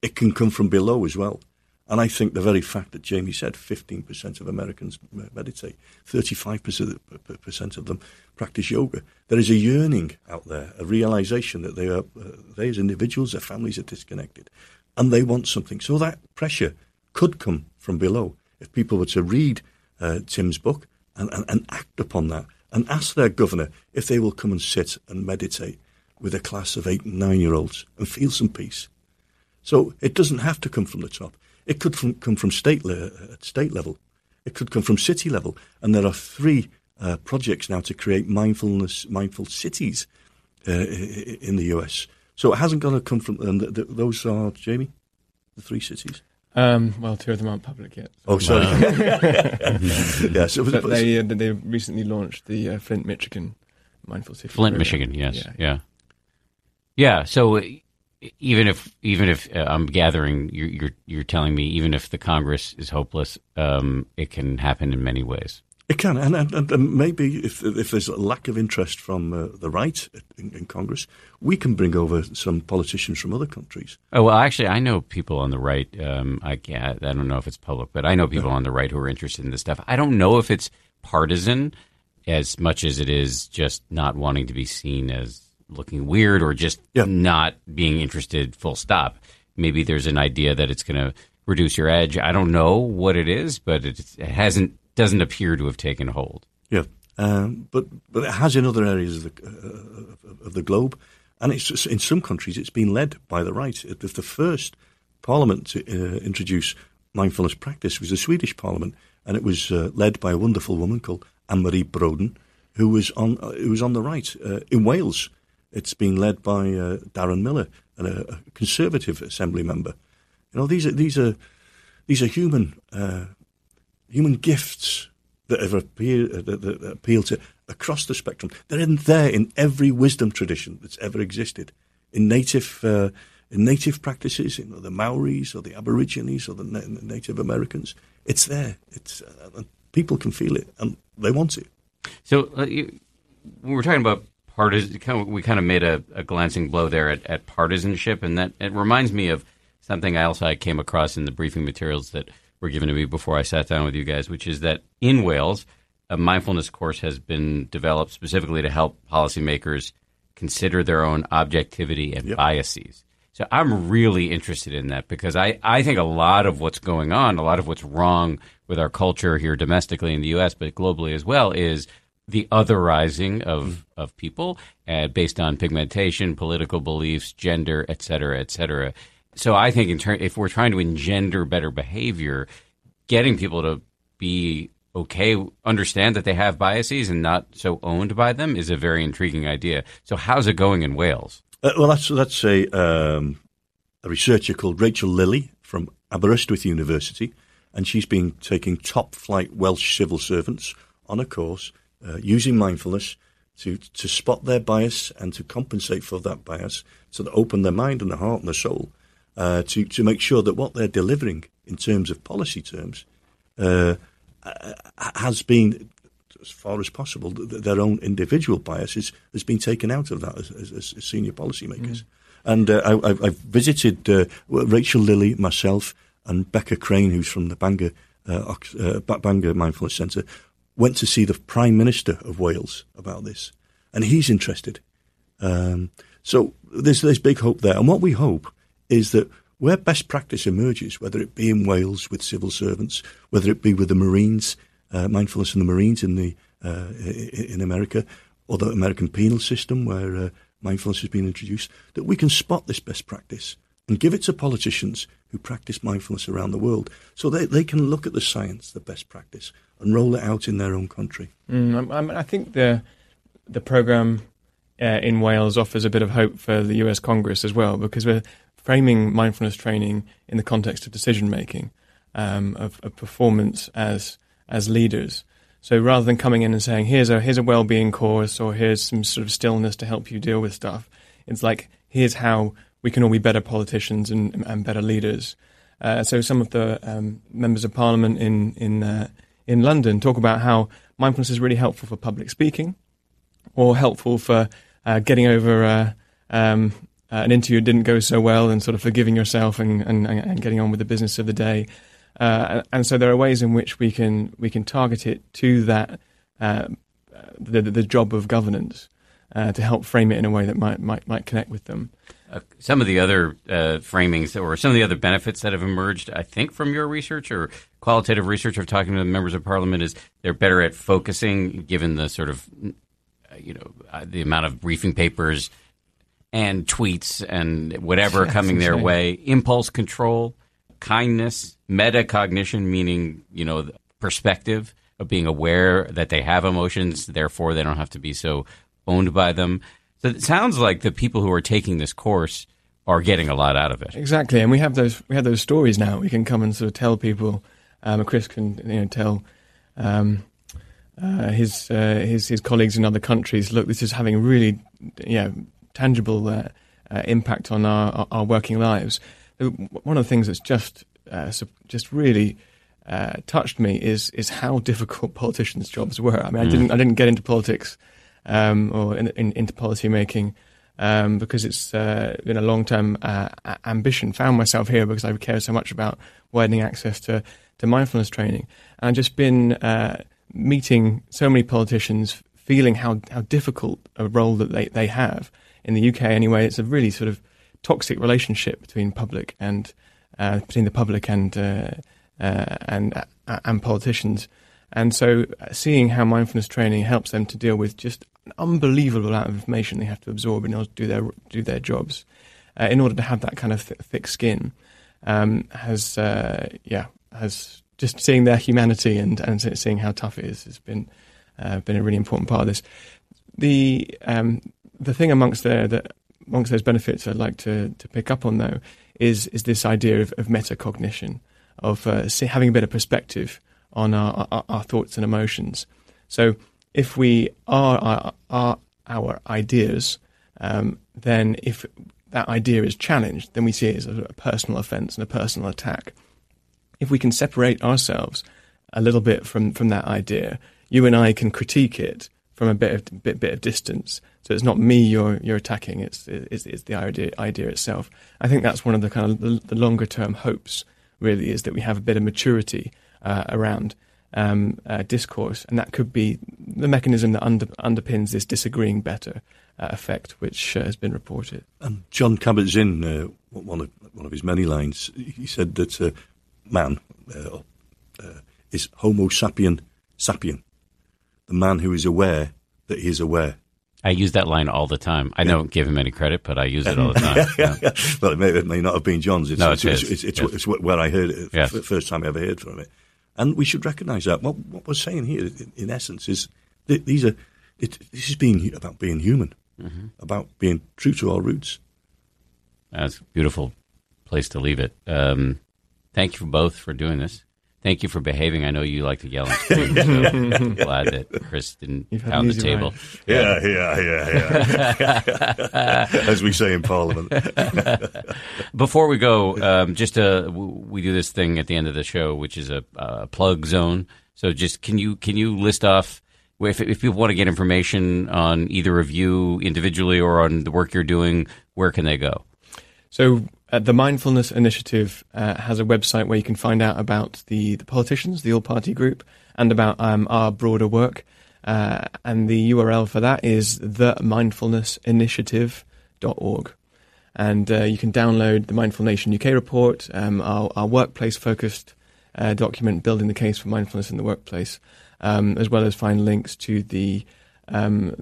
It can come from below as well. And I think the very fact that Jamie said 15% of Americans meditate, 35% of them practice yoga. There is a yearning out there, a realization that they as individuals, their families are disconnected, and they want something. So that pressure could come from below. If people were to read Tim's book and act upon that, and ask their governor if they will come and sit and meditate with a class of 8- and 9-year-olds and feel some peace. So it doesn't have to come from the top. It could come from state level. It could come from city level. And there are 3 projects now to create mindful cities in the US. So it hasn't got to come from them. Those are, Jamie, the 3 cities? Well, 2 of them aren't public yet. So. Oh, sorry. Wow. Yes, but they recently launched the Flint, Michigan Mindful City. Flint, Michigan, yes. Yeah. So even if I'm gathering, you're telling me even if the Congress is hopeless, it can happen in many ways. It can, and maybe if there's a lack of interest from the right in Congress, we can bring over some politicians from other countries. Oh, well, actually, I know people on the right. I don't know if it's public, but I know people on the right who are interested in this stuff. I don't know if it's partisan as much as it is just not wanting to be seen as looking weird or just not being interested, full stop. Maybe there's an idea that it's going to reduce your edge. I don't know what it is, but it hasn't. Doesn't appear to have taken hold. Yeah, but it has in other areas of the globe, and it's in some countries it's been led by the right. The first parliament to introduce mindfulness practice was the Swedish parliament, and it was led by a wonderful woman called Anne-Marie Broden, who was on the right. In Wales, it's been led by Darren Miller, a Conservative Assembly member. You know, these are human. Human gifts that appeal to across the spectrum. They're in every wisdom tradition that's ever existed, in native practices, you know, the Maoris or the Aborigines or the Native Americans. It's there. It's people can feel it and they want it. So when we're talking about partisanship, we kind of made a glancing blow there at partisanship, and that it reminds me of something else I came across in the briefing materials that were given to me before I sat down with you guys, which is that in Wales, a mindfulness course has been developed specifically to help policymakers consider their own objectivity and biases. So I'm really interested in that because I think a lot of what's going on, a lot of what's wrong with our culture here domestically in the U.S., but globally as well, is the otherizing of people based on pigmentation, political beliefs, gender, et cetera, et cetera. So I think if we're trying to engender better behavior, getting people to be okay, understand that they have biases and not so owned by them is a very intriguing idea. So how's it going in Wales? Well, that's a researcher called Rachel Lilly from Aberystwyth University, and she's been taking top-flight Welsh civil servants on a course using mindfulness to spot their bias and to compensate for that bias, so to open their mind and their heart and their soul. To make sure that what they're delivering in terms of policy terms has been, as far as possible, their own individual biases has been taken out of that as senior policymakers. Mm. And I've visited Rachel Lilly, myself, and Becca Crane, who's from the Bangor Mindfulness Centre, went to see the Prime Minister of Wales about this, and he's interested. So there's big hope there, and what we hope is that where best practice emerges, whether it be in Wales with civil servants, whether it be with the Marines, mindfulness in the Marines in America, or the American penal system where mindfulness has been introduced, that we can spot this best practice and give it to politicians who practice mindfulness around the world so they can look at the science, the best practice, and roll it out in their own country. I think the programme in Wales offers a bit of hope for the US Congress as well, because we're framing mindfulness training in the context of decision-making, of performance as leaders. So rather than coming in and saying, here's a well-being course or here's some sort of stillness to help you deal with stuff, it's like, here's how we can all be better politicians and better leaders. So some of the members of parliament in London talk about how mindfulness is really helpful for public speaking or helpful for getting over an interview didn't go so well and sort of forgiving yourself and getting on with the business of the day. And so there are ways in which we can target it to that the job of governance to help frame it in a way that might connect with them. Some of the other framings or some of the other benefits that have emerged, I think, from your research or qualitative research of talking to the members of parliament is they're better at focusing given the sort of, the amount of briefing papers and tweets and whatever coming their way, impulse control, kindness, metacognition, meaning, the perspective of being aware that they have emotions, therefore they don't have to be so owned by them. So it sounds like the people who are taking this course are getting a lot out of it. Exactly, and we have those stories now. We can come and sort of tell people. Chris can tell his colleagues in other countries, look, this is having a really tangible impact on our working lives. One of the things that's just really touched me is how difficult politicians' jobs were. I mean, I didn't get into politics or into policy making because it's been a long-term ambition. Found myself here because I care so much about widening access to mindfulness training, and I've just been meeting so many politicians, feeling how difficult a role that they have in the UK. Anyway, it's a really sort of toxic relationship between the public and politicians. And so, seeing how mindfulness training helps them to deal with just an unbelievable amount of information they have to absorb in order to do their jobs, in order to have that kind of thick skin, has just seeing their humanity and seeing how tough it is has been a really important part of this. The thing amongst those benefits I'd like to pick up on though is this idea of metacognition, of having a bit of perspective on our thoughts and emotions. So if we are our ideas, then if that idea is challenged, then we see it as a personal offence and a personal attack. If we can separate ourselves a little bit from that idea, you and I can critique it from a bit of distance. So it's not me you're attacking; it's the idea itself. I think that's one of the kind of the longer term hopes, really, is that we have a bit of maturity around discourse, and that could be the mechanism that underpins this disagreeing better effect, which has been reported. Jon Kabat-Zinn, one of his many lines, he said that man is Homo sapien sapien, the man who is aware that he is aware. I use that line all the time. I don't give him any credit, but I use it all the time. Yeah. Well, it may not have been John's. It's where I heard it, the first time I ever heard from it. And we should recognise that. What we're saying here, in essence, is that this is being about being human, about being true to our roots. That's a beautiful place to leave it. Thank you for both for doing this. Thank you for behaving. I know you like to yell and scream, so I'm glad that Chris didn't pound the table. Yeah. As we say in Parliament. Before we go, we do this thing at the end of the show, which is a plug zone. So just can you list off, if people want to get information on either of you individually or on the work you're doing, where can they go? So the Mindfulness Initiative has a website where you can find out about the politicians, the all-party group, and about our broader work. And the URL for that is themindfulnessinitiative.org. And you can download the Mindful Nation UK report, our workplace-focused document, Building the Case for Mindfulness in the Workplace, as well as find links to the kind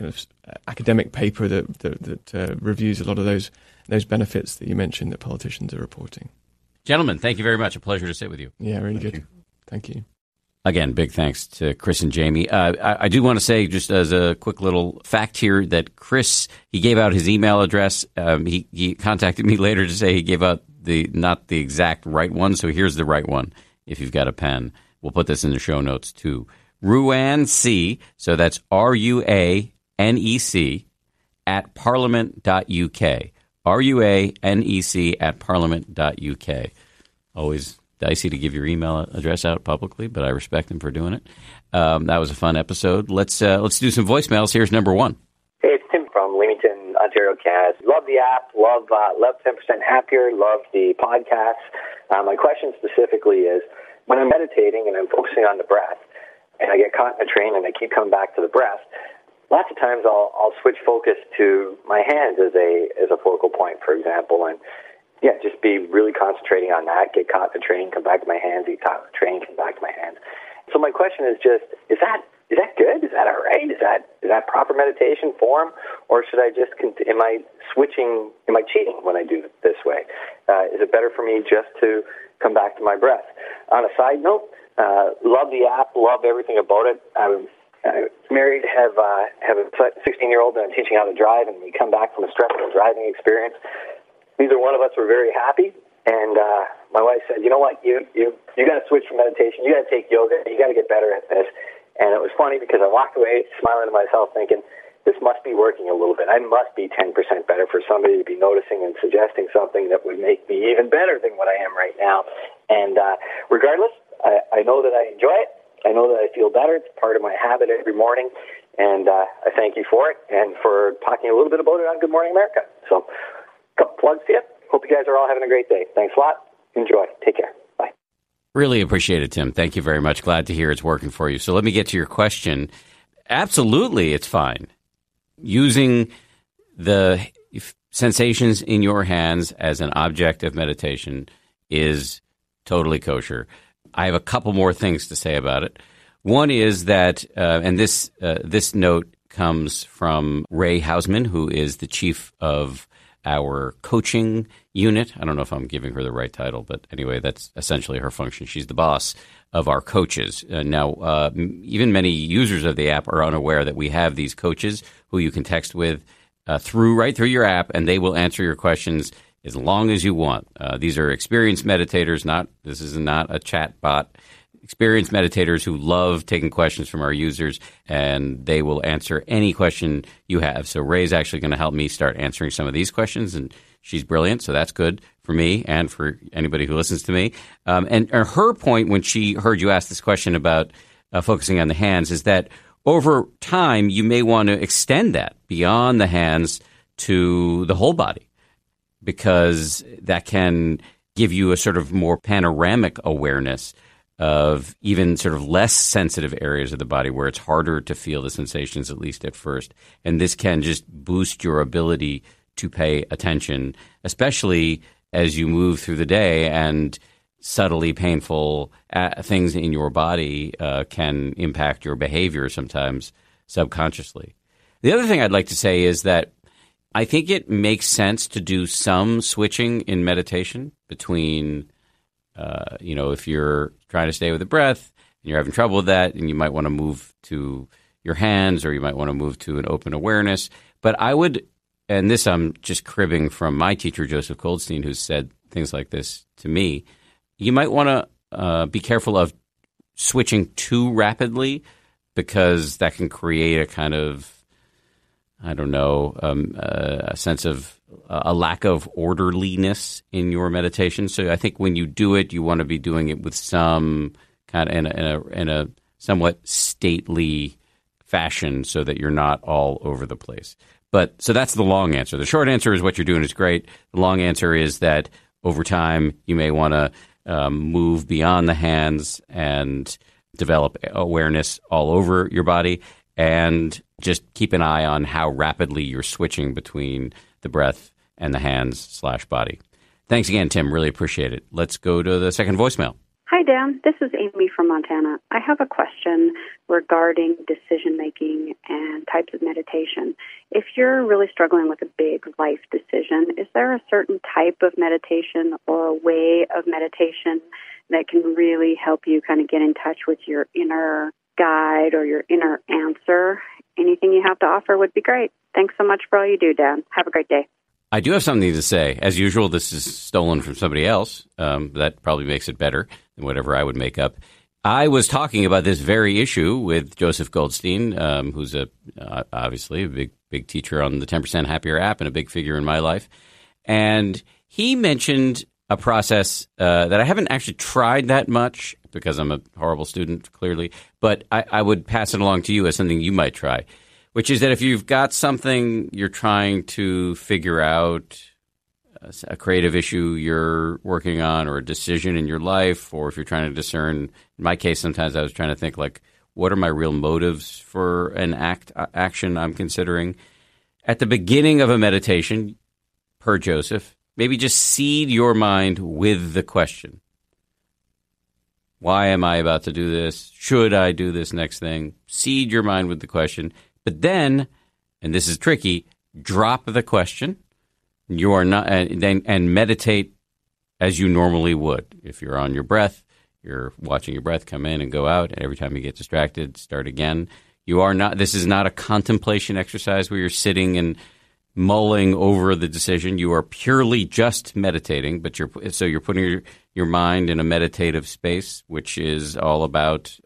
of academic paper that reviews a lot of those benefits that you mentioned that politicians are reporting. Gentlemen, thank you very much. A pleasure to sit with you. Yeah, really good. Thank you. Again, big thanks to Chris and Jamie. I do want to say, just as a quick little fact here, that Chris, he gave out his email address. He contacted me later to say he gave out not the exact right one, so here's the right one if you've got a pen. We'll put this in the show notes too. Ruan C, so that's RUANEC at parliament.uk. RUANEC at parliament.uk. Always dicey to give your email address out publicly, but I respect them for doing it. That was a fun episode. Let's do some voicemails. Here's number one. Hey, it's Tim from Leamington, Ontario, Canada. Love the app. Love 10% Happier. Love the podcast. My question specifically is, when I'm meditating and I'm focusing on the breath, and I get caught in a train and I keep coming back to the breath, lots of times I'll switch focus to my hands as a focal point, for example, and just be really concentrating on that, get caught in the train, come back to my hands, get caught in the train, come back to my hands. So my question is just, is that good? Is that all right? Is that proper meditation form? Or should I just, am I cheating when I do it this way? Is it better for me just to come back to my breath? On a side note, love the app, love everything about it. I'm married, have a 16-year-old, and I'm teaching how to drive, and we come back from a stressful driving experience. Neither one of us were very happy, and my wife said, you know what, you got to switch from meditation, you got to take yoga, you got to get better at this, And it was funny because I walked away smiling to myself thinking, this must be working a little bit. I must be 10% better for somebody to be noticing and suggesting something that would make me even better than what I am right now. And regardless, I know that I enjoy it. I know that I feel better. It's part of my habit every morning. And I thank you for it and for talking a little bit about it on Good Morning America. So a couple plugs to you. Hope you guys are all having a great day. Thanks a lot. Enjoy. Take care. Bye. Really appreciate it, Tim. Thank you very much. Glad to hear it's working for you. So let me get to your question. Absolutely, it's fine. Using the sensations in your hands as an object of meditation is totally kosher. I have a couple more things to say about it. One is that, and this note comes from Ray Hausman, who is the chief of our coaching unit. I don't know if I'm giving her the right title, but anyway, that's essentially her function. She's the boss of our coaches. Now, even many users of the app are unaware that we have these coaches who you can text with right through your app, and they will answer your questions as long as you want. These are experienced meditators. This is not a chat bot. Experienced meditators who love taking questions from our users, and they will answer any question you have. So Ray's actually going to help me start answering some of these questions, and she's brilliant, so that's good for me and for anybody who listens to me. And her point when she heard you ask this question about focusing on the hands is that over time you may want to extend that beyond the hands to the whole body, because that can give you a sort of more panoramic awareness of even sort of less sensitive areas of the body where it's harder to feel the sensations, at least at first. And this can just boost your ability to pay attention, especially as you move through the day, and subtly painful things in your body can impact your behavior sometimes subconsciously. The other thing I'd like to say is that I think it makes sense to do some switching in meditation between if you're trying to stay with the breath and you're having trouble with that, and you might want to move to your hands, or you might want to move to an open awareness. But I would, and this I'm just cribbing from my teacher, Joseph Goldstein, who said things like this to me, you might want to be careful of switching too rapidly, because that can create a kind of, a sense of a lack of orderliness in your meditation. So I think when you do it, you want to be doing it with some kind of in a somewhat stately fashion, so that you're not all over the place. But so that's the long answer. The short answer is what you're doing is great. The long answer is that over time you may want to move beyond the hands and develop awareness all over your body, and just keep an eye on how rapidly you're switching between the breath and the hands/body. Thanks again, Tim. Really appreciate it. Let's go to the second voicemail. Hi, Dan. This is Amy from Montana. I have a question regarding decision-making and types of meditation. If you're really struggling with a big life decision, is there a certain type of meditation or a way of meditation that can really help you kind of get in touch with your inner guide or your inner answer? Anything you have to offer would be great. Thanks so much for all you do, Dan. Have a great day. I do have something to say. As usual, this is stolen from somebody else. That probably makes it better than whatever I would make up. I was talking about this very issue with Joseph Goldstein, who's obviously a big teacher on the 10% Happier app and a big figure in my life. And he mentioned a process that I haven't actually tried that much, because I'm a horrible student, clearly, but I would pass it along to you as something you might try, which is that if you've got something you're trying to figure out, a creative issue you're working on, or a decision in your life, or if you're trying to discern, in my case, sometimes I was trying to think, like, what are my real motives for an action I'm considering? At the beginning of a meditation, per Joseph, maybe just seed your mind with the question. Why am I about to do this? Should I do this next thing? Seed your mind with the question. But then, and this is tricky, drop the question. You are not, and meditate as you normally would. If you're on your breath, you're watching your breath come in and go out. And every time you get distracted, start again. This is not a contemplation exercise where you're sitting and mulling over the decision. You are purely just meditating, but you're putting your mind in a meditative space, which is all about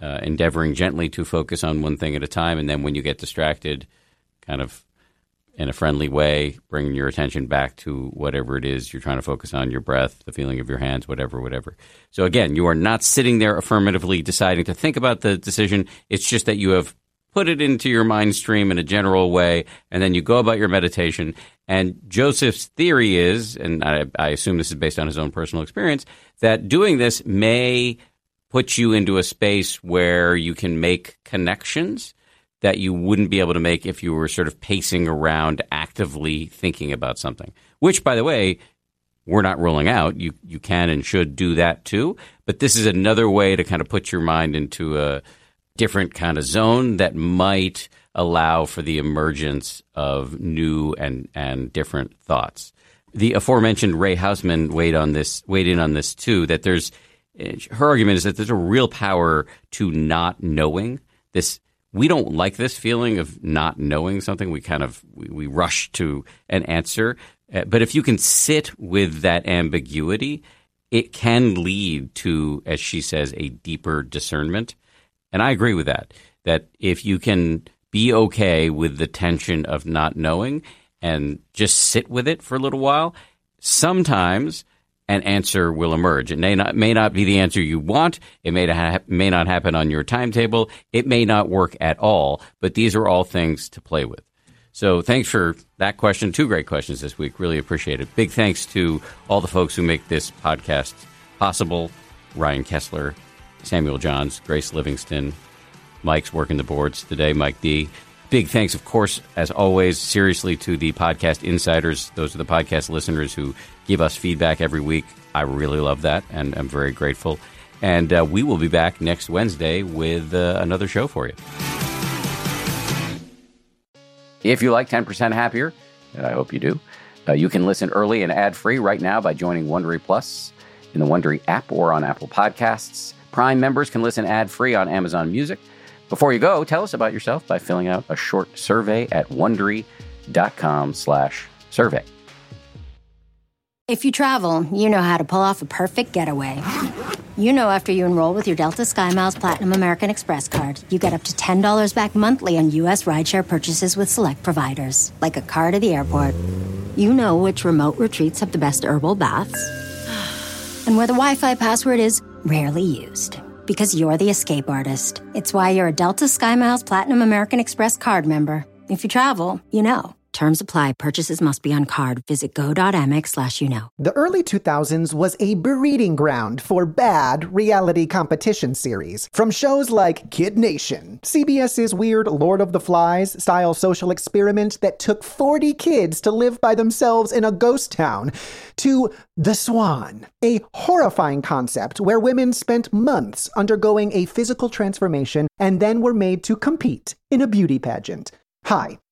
endeavoring gently to focus on one thing at a time, and then when you get distracted, kind of in a friendly way, bringing your attention back to whatever it is you're trying to focus on, your breath, the feeling of your hands, whatever. So again, you are not sitting there affirmatively deciding to think about the decision. It's just that you have put it into your mind stream in a general way, and then you go about your meditation. And Joseph's theory is, and I assume this is based on his own personal experience, that doing this may put you into a space where you can make connections that you wouldn't be able to make if you were sort of pacing around actively thinking about something, which, by the way, we're not ruling out. You can and should do that too. But this is another way to kind of put your mind into a different kind of zone that might allow for the emergence of new and different thoughts. The aforementioned Ray Hausman weighed in on this too, that her argument is that there's a real power to not knowing this. We don't like this feeling of not knowing something. We kind of we rush to an answer. But if you can sit with that ambiguity, it can lead to, as she says, a deeper discernment. And I agree with that, that if you can be okay with the tension of not knowing and just sit with it for a little while, sometimes an answer will emerge. It may not be the answer you want. It may not happen on your timetable. It may not work at all. But these are all things to play with. So thanks for that question. Two great questions this week. Really appreciate it. Big thanks to all the folks who make this podcast possible. Ryan Kessler, Samuel Johns, Grace Livingston, Mike's working the boards today, Mike D. Big thanks, of course, as always, seriously, to the podcast insiders. Those are the podcast listeners who give us feedback every week. I really love that, and I'm very grateful. And we will be back next Wednesday with another show for you. If you like 10% Happier, and I hope you do, you can listen early and ad-free right now by joining Wondery Plus in the Wondery app or on Apple Podcasts. Prime members can listen ad-free on Amazon Music. Before you go, tell us about yourself by filling out a short survey at Wondery.com/survey. If you travel, you know how to pull off a perfect getaway. You know after you enroll with your Delta SkyMiles Platinum American Express card, you get up to $10 back monthly on U.S. rideshare purchases with select providers, like a car to the airport. You know which remote retreats have the best herbal baths and where the Wi-Fi password is rarely used. Because you're the escape artist. It's why you're a Delta SkyMiles Platinum American Express card member. If you travel, you know. Terms apply. Purchases must be on card. Visit go.amex/you know. The early 2000s was a breeding ground for bad reality competition series. From shows like Kid Nation, CBS's weird Lord of the Flies style social experiment that took 40 kids to live by themselves in a ghost town, to The Swan, a horrifying concept where women spent months undergoing a physical transformation and then were made to compete in a beauty pageant. Hi,